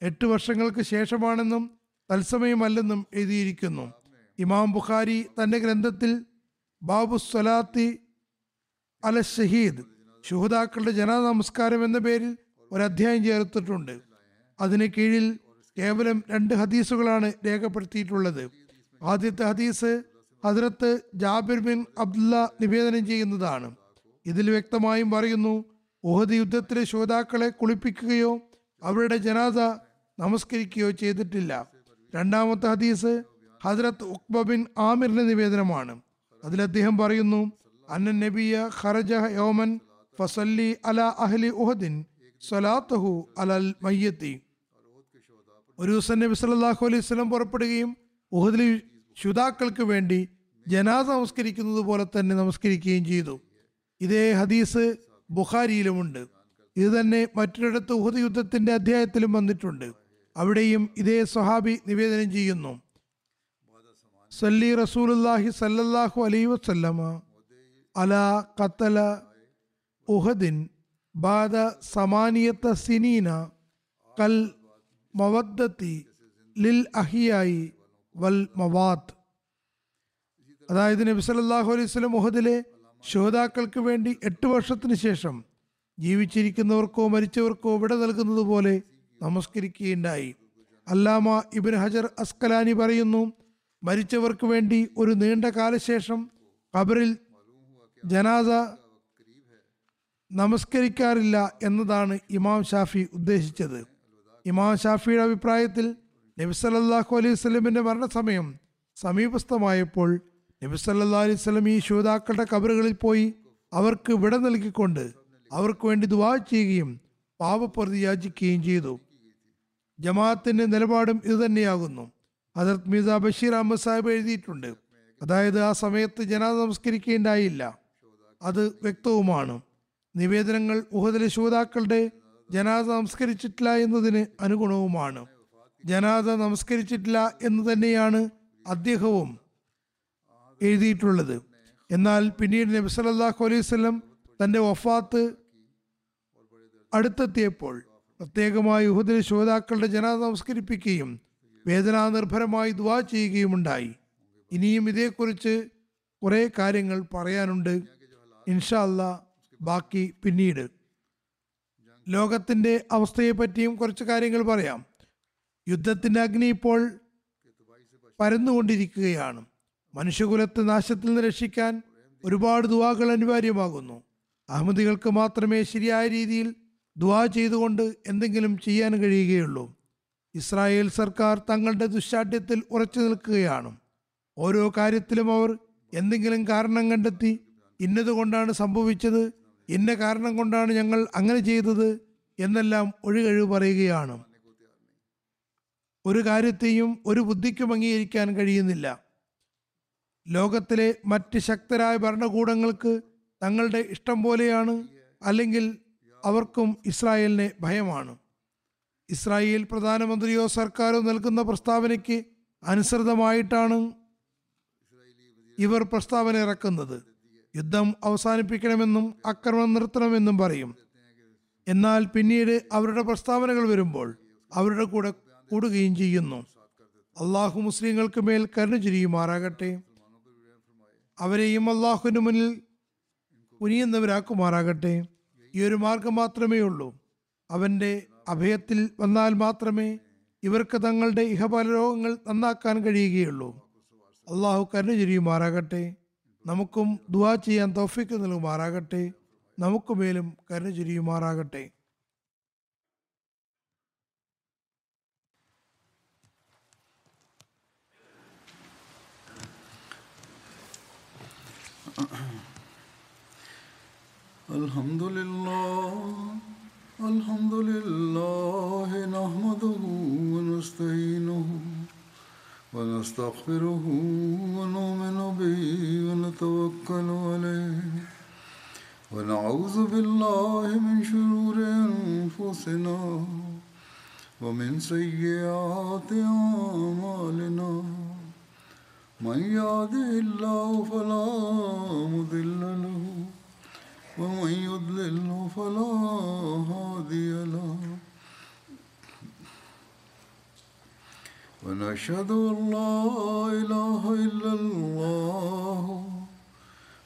എട്ട് വർഷങ്ങൾക്ക് ശേഷമാണെന്നും തത്സമയമല്ലെന്നും എഴുതിയിരിക്കുന്നു. ഇമാം ബുഖാരി തൻ്റെ ഗ്രന്ഥത്തിൽ ബാബു സ്വലാത്തി അല ഷഹീദ്, ശുഹദാക്കളുടെ ജനാസ നമസ്കാരം എന്ന പേരിൽ ഒരു അധ്യായം ചേർത്തിട്ടുണ്ട്. അതിന് കീഴിൽ കേവലം രണ്ട് ഹദീസുകളാണ് രേഖപ്പെടുത്തിയിട്ടുള്ളത്. ആദ്യത്തെ ഹദീസ് ഹദരത്ത് ജാബിർ ബിൻ അബ്ദുള്ള നിവേദനം ചെയ്യുന്നതാണ്. ഇതിൽ വ്യക്തമായും പറയുന്നു, ഉഹദ് യുദ്ധത്തിലെ ശുഹദാക്കളെ കുളിപ്പിക്കുകയോ അവരുടെ ജനാസ നമസ്കരിക്കുകയോ ചെയ്തിട്ടില്ല. രണ്ടാമത്തെ ഹദീസ് ഹദരത്ത് ഉഖ്ബ ബിൻ ആമിറിന്റെ നിവേദനമാണ്. അതിൽ അദ്ദേഹം പറയുന്നു, അന്ന നബിയ ഖറജ യൗമൻ ഫസല്ലി അലാ അഹ്ലി ഉഹദിൻ സലാത്തുഹു അലൽ മയ്യത്തി. ഒരു ദിവസം നബി സല്ലല്ലാഹു അലൈഹി വസല്ലം പുറപ്പെടുകയും ഉഹദിലെ ശുഹദാക്കൾക്ക് വേണ്ടി ജനാസ നമസ്കരിക്കുന്നത് പോലെ തന്നെ നമസ്കരിക്കുകയും ചെയ്തു. ഇതേ ഹദീസ് ബുഖാരിയിലുമുണ്ട്. ഇത് തന്നെ മറ്റൊരിടത്ത് ഉഹദ് യുദ്ധത്തിന്റെ അധ്യായത്തിലും വന്നിട്ടുണ്ട്. അവിടെയും ഇതേ സ്വഹാബി നിവേദനം ചെയ്യുന്നു, സല്ലി റസൂലുള്ളാഹി സല്ലല്ലാഹു അലൈഹി വസല്ലമ അലാ ഖതല ഉഹദിൻ ബാദ സമാനിയത സിനീന കൽ മവദ്ദതി ലിൽ അഹിയായി വൽ മവാത്. അതായത് നബി സല്ലല്ലാഹു അലൈഹി വസല്ലം ഉഹദിലെ ശുഹദാക്കൾക്ക് വേണ്ടി എട്ട് വർഷത്തിന് ശേഷം ജീവിച്ചിരിക്കുന്നവർക്കോ മരിച്ചവർക്കോ വിട നൽകുന്നത് പോലെ നമസ്കരിക്കുകയുണ്ടായി. അല്ലാമ ഇബ്ൻ ഹജർ അസ്കലാനി പറയുന്നു, മരിച്ചവർക്ക് വേണ്ടി ഒരു നീണ്ട കാലശേഷം ഖബറിൽ ജനാസ നമസ്കരിക്കാറില്ല എന്നതാണ് ഇമാം ഷാഫി ഉദ്ദേശിച്ചത്. ഇമാം ഷാഫിയുടെ അഭിപ്രായത്തിൽ നബി സല്ലല്ലാഹു അലൈഹി വസല്ലമിന്റെ മരണസമയം സമീപസ്ഥമായപ്പോൾ നബി സല്ലല്ലാഹു അലൈഹി വസല്ലം ഈ ശുഹദാക്കളുടെ ഖബറുകളിൽ പോയി അവർക്ക് വിട നൽകിക്കൊണ്ട് അവർക്ക് വേണ്ടി ദുആ ചെയ്യുകയും പാപപ്രതി യാചിക്കുകയും ചെയ്തു. ജമാഅത്തിന്റെ നിലപാടും ഇതുതന്നെയാകുന്നു. ഹദരത്ത് മിർസ ബഷീർ അഹമ്മദ് സാഹിബ് എഴുതിയിട്ടുണ്ട്. അതായത് ആ സമയത്ത് ജനാസ നമസ്കരിക്കുകയുണ്ടായില്ല. അത് വ്യക്തവുമാണ്. നിവേദനങ്ങൾ ഉഹദിലെ ശുഹദാക്കളുടെ ജനാസ നമസ്കരിച്ചിട്ടില്ല എന്നതിന് അനുഗുണവുമാണ്. ജനാസ നമസ്കരിച്ചിട്ടില്ല എന്ന് തന്നെയാണ് അദ്ദേഹവും എഴുതിയിട്ടുള്ളത്. എന്നാൽ പിന്നീട് നബി സല്ലല്ലാഹു അലൈഹി വസല്ലം തൻ്റെ വഫാത്ത് അടുത്തെത്തിയപ്പോൾ പ്രത്യേകമായി ഉഹദിലെ ശുഹദാക്കളുടെ ജനാസ നമസ്കരിപ്പിക്കുകയും വേദനാനിർഭരമായി ദുആ ചെയ്യുകയുമുണ്ടായി. ഇനിയും ഇതേക്കുറിച്ച് കുറേ കാര്യങ്ങൾ പറയാനുണ്ട്. ഇൻഷാ അല്ലാഹ് ബാക്കി പിന്നീട്. ലോകത്തിൻ്റെ അവസ്ഥയെപ്പറ്റിയും കുറച്ച് കാര്യങ്ങൾ പറയാം. യുദ്ധത്തിൻ്റെ അഗ്നി ഇപ്പോൾ പരന്നുകൊണ്ടിരിക്കുകയാണ്. മനുഷ്യകുലത്തെ നാശത്തിൽ നിന്ന് രക്ഷിക്കാൻ ഒരുപാട് ദുആകൾ അനിവാര്യമാകുന്നു. അഹമ്മദികൾക്ക് മാത്രമേ ശരിയായ രീതിയിൽ ദുആ ചെയ്തുകൊണ്ട് എന്തെങ്കിലും ചെയ്യാൻ കഴിയുകയുള്ളൂ. ഇസ്രായേൽ സർക്കാർ തങ്ങളുടെ ദുശ്ശാഠ്യത്തിൽ ഉറച്ചു നിൽക്കുകയാണ്. ഓരോ കാര്യത്തിലും അവർ എന്തെങ്കിലും കാരണം കണ്ടെത്തി ഇന്നതുകൊണ്ടാണ് സംഭവിച്ചത്, ഇന്ന കാരണം കൊണ്ടാണ് ഞങ്ങൾ അങ്ങനെ ചെയ്തത് എന്നെല്ലാം ഒഴികഴിവ് പറയുകയാണ്. ഒരു കാര്യത്തെയും ഒരു ബുദ്ധിക്കും അംഗീകരിക്കാൻ കഴിയുന്നില്ല. ലോകത്തിലെ മറ്റ് ശക്തരായ ഭരണകൂടങ്ങൾക്ക് തങ്ങളുടെ ഇഷ്ടം പോലെയാണ്, അല്ലെങ്കിൽ അവർക്കും ഇസ്രായേലിനെ ഭയമാണ്. ഇസ്രായേൽ പ്രധാനമന്ത്രിയോ സർക്കാരോ നൽകുന്ന പ്രസ്താവനയ്ക്ക് അനുസൃതമായിട്ടാണ് ഇവർ പ്രസ്താവന ഇറക്കുന്നത്. യുദ്ധം അവസാനിപ്പിക്കണമെന്നും ആക്രമണം നിർത്തണമെന്നും പറയും. എന്നാൽ പിന്നീട് അവരുടെ പ്രസ്താവനകൾ വരുമ്പോൾ അവരുടെ കൂടെ കൂടുകയും ചെയ്യുന്നു. അള്ളാഹു മുസ്ലിങ്ങൾക്ക് മേൽ കരുണ ചൊരിയുമാറാകട്ടെ. അവരെയും അള്ളാഹുവിന് മുന്നിൽ കുനിയുന്നവരാക്കുമാറാകട്ടെ. ഈ ഒരു മാർഗം മാത്രമേ ഉള്ളൂ. അവൻ്റെ അഭയത്തിൽ വന്നാൽ മാത്രമേ ഇവർക്ക് തങ്ങളുടെ ഇഹപല രോഗങ്ങൾ നന്നാക്കാൻ കഴിയുകയുള്ളൂ. അള്ളാഹു കരുണചൊരിയുമാറാകട്ടെ. നമുക്കും ദുആ ചെയ്യാൻ തൗഫീക്ക് നൽകുമാറാകട്ടെ. നമുക്ക് മേലും കരുണചൊരിയുമാറാകട്ടെ. അൽഹംദുലില്ലാഹ് അൽഹംദുലില്ലാഹി നഹ്മദുഹു വനസ്തഈനുഹു വനസ്തഗ്ഫിറുഹു വനുഅ്മിനു ബിഹി വനതവക്കലു അലൈഹി വനഊസു ബില്ലാഹി മിൻ ശുറൂരി അൻഫുസിനാ വമിൻ സയ്യിആതി അഅ്മാലിനാ മൻ യഹ്ദിഹില്ലാഹു ഫലാ മുദില്ല ലഹു ومن يضلله فلا هادي له ونشهد أن لا إله إلا الله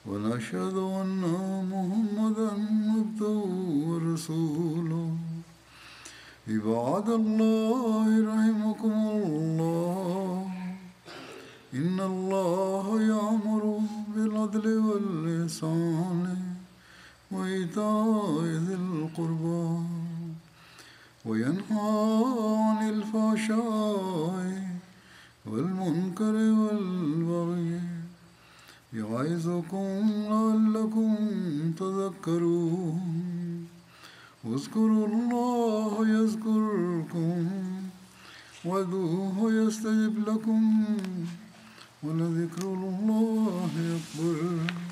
ونشهد أن محمدا عبده ورسوله عباد الله رحمكم الله إن الله يأمر بالعدل والإحسان وإيتاء ذي القربى وينهى عن الفحشاء والمنكر والبغي يعظكم لعلكم تذكرون واذكروا الله يذكركم وادعوه يستجب لكم ولذكر الله أكبر.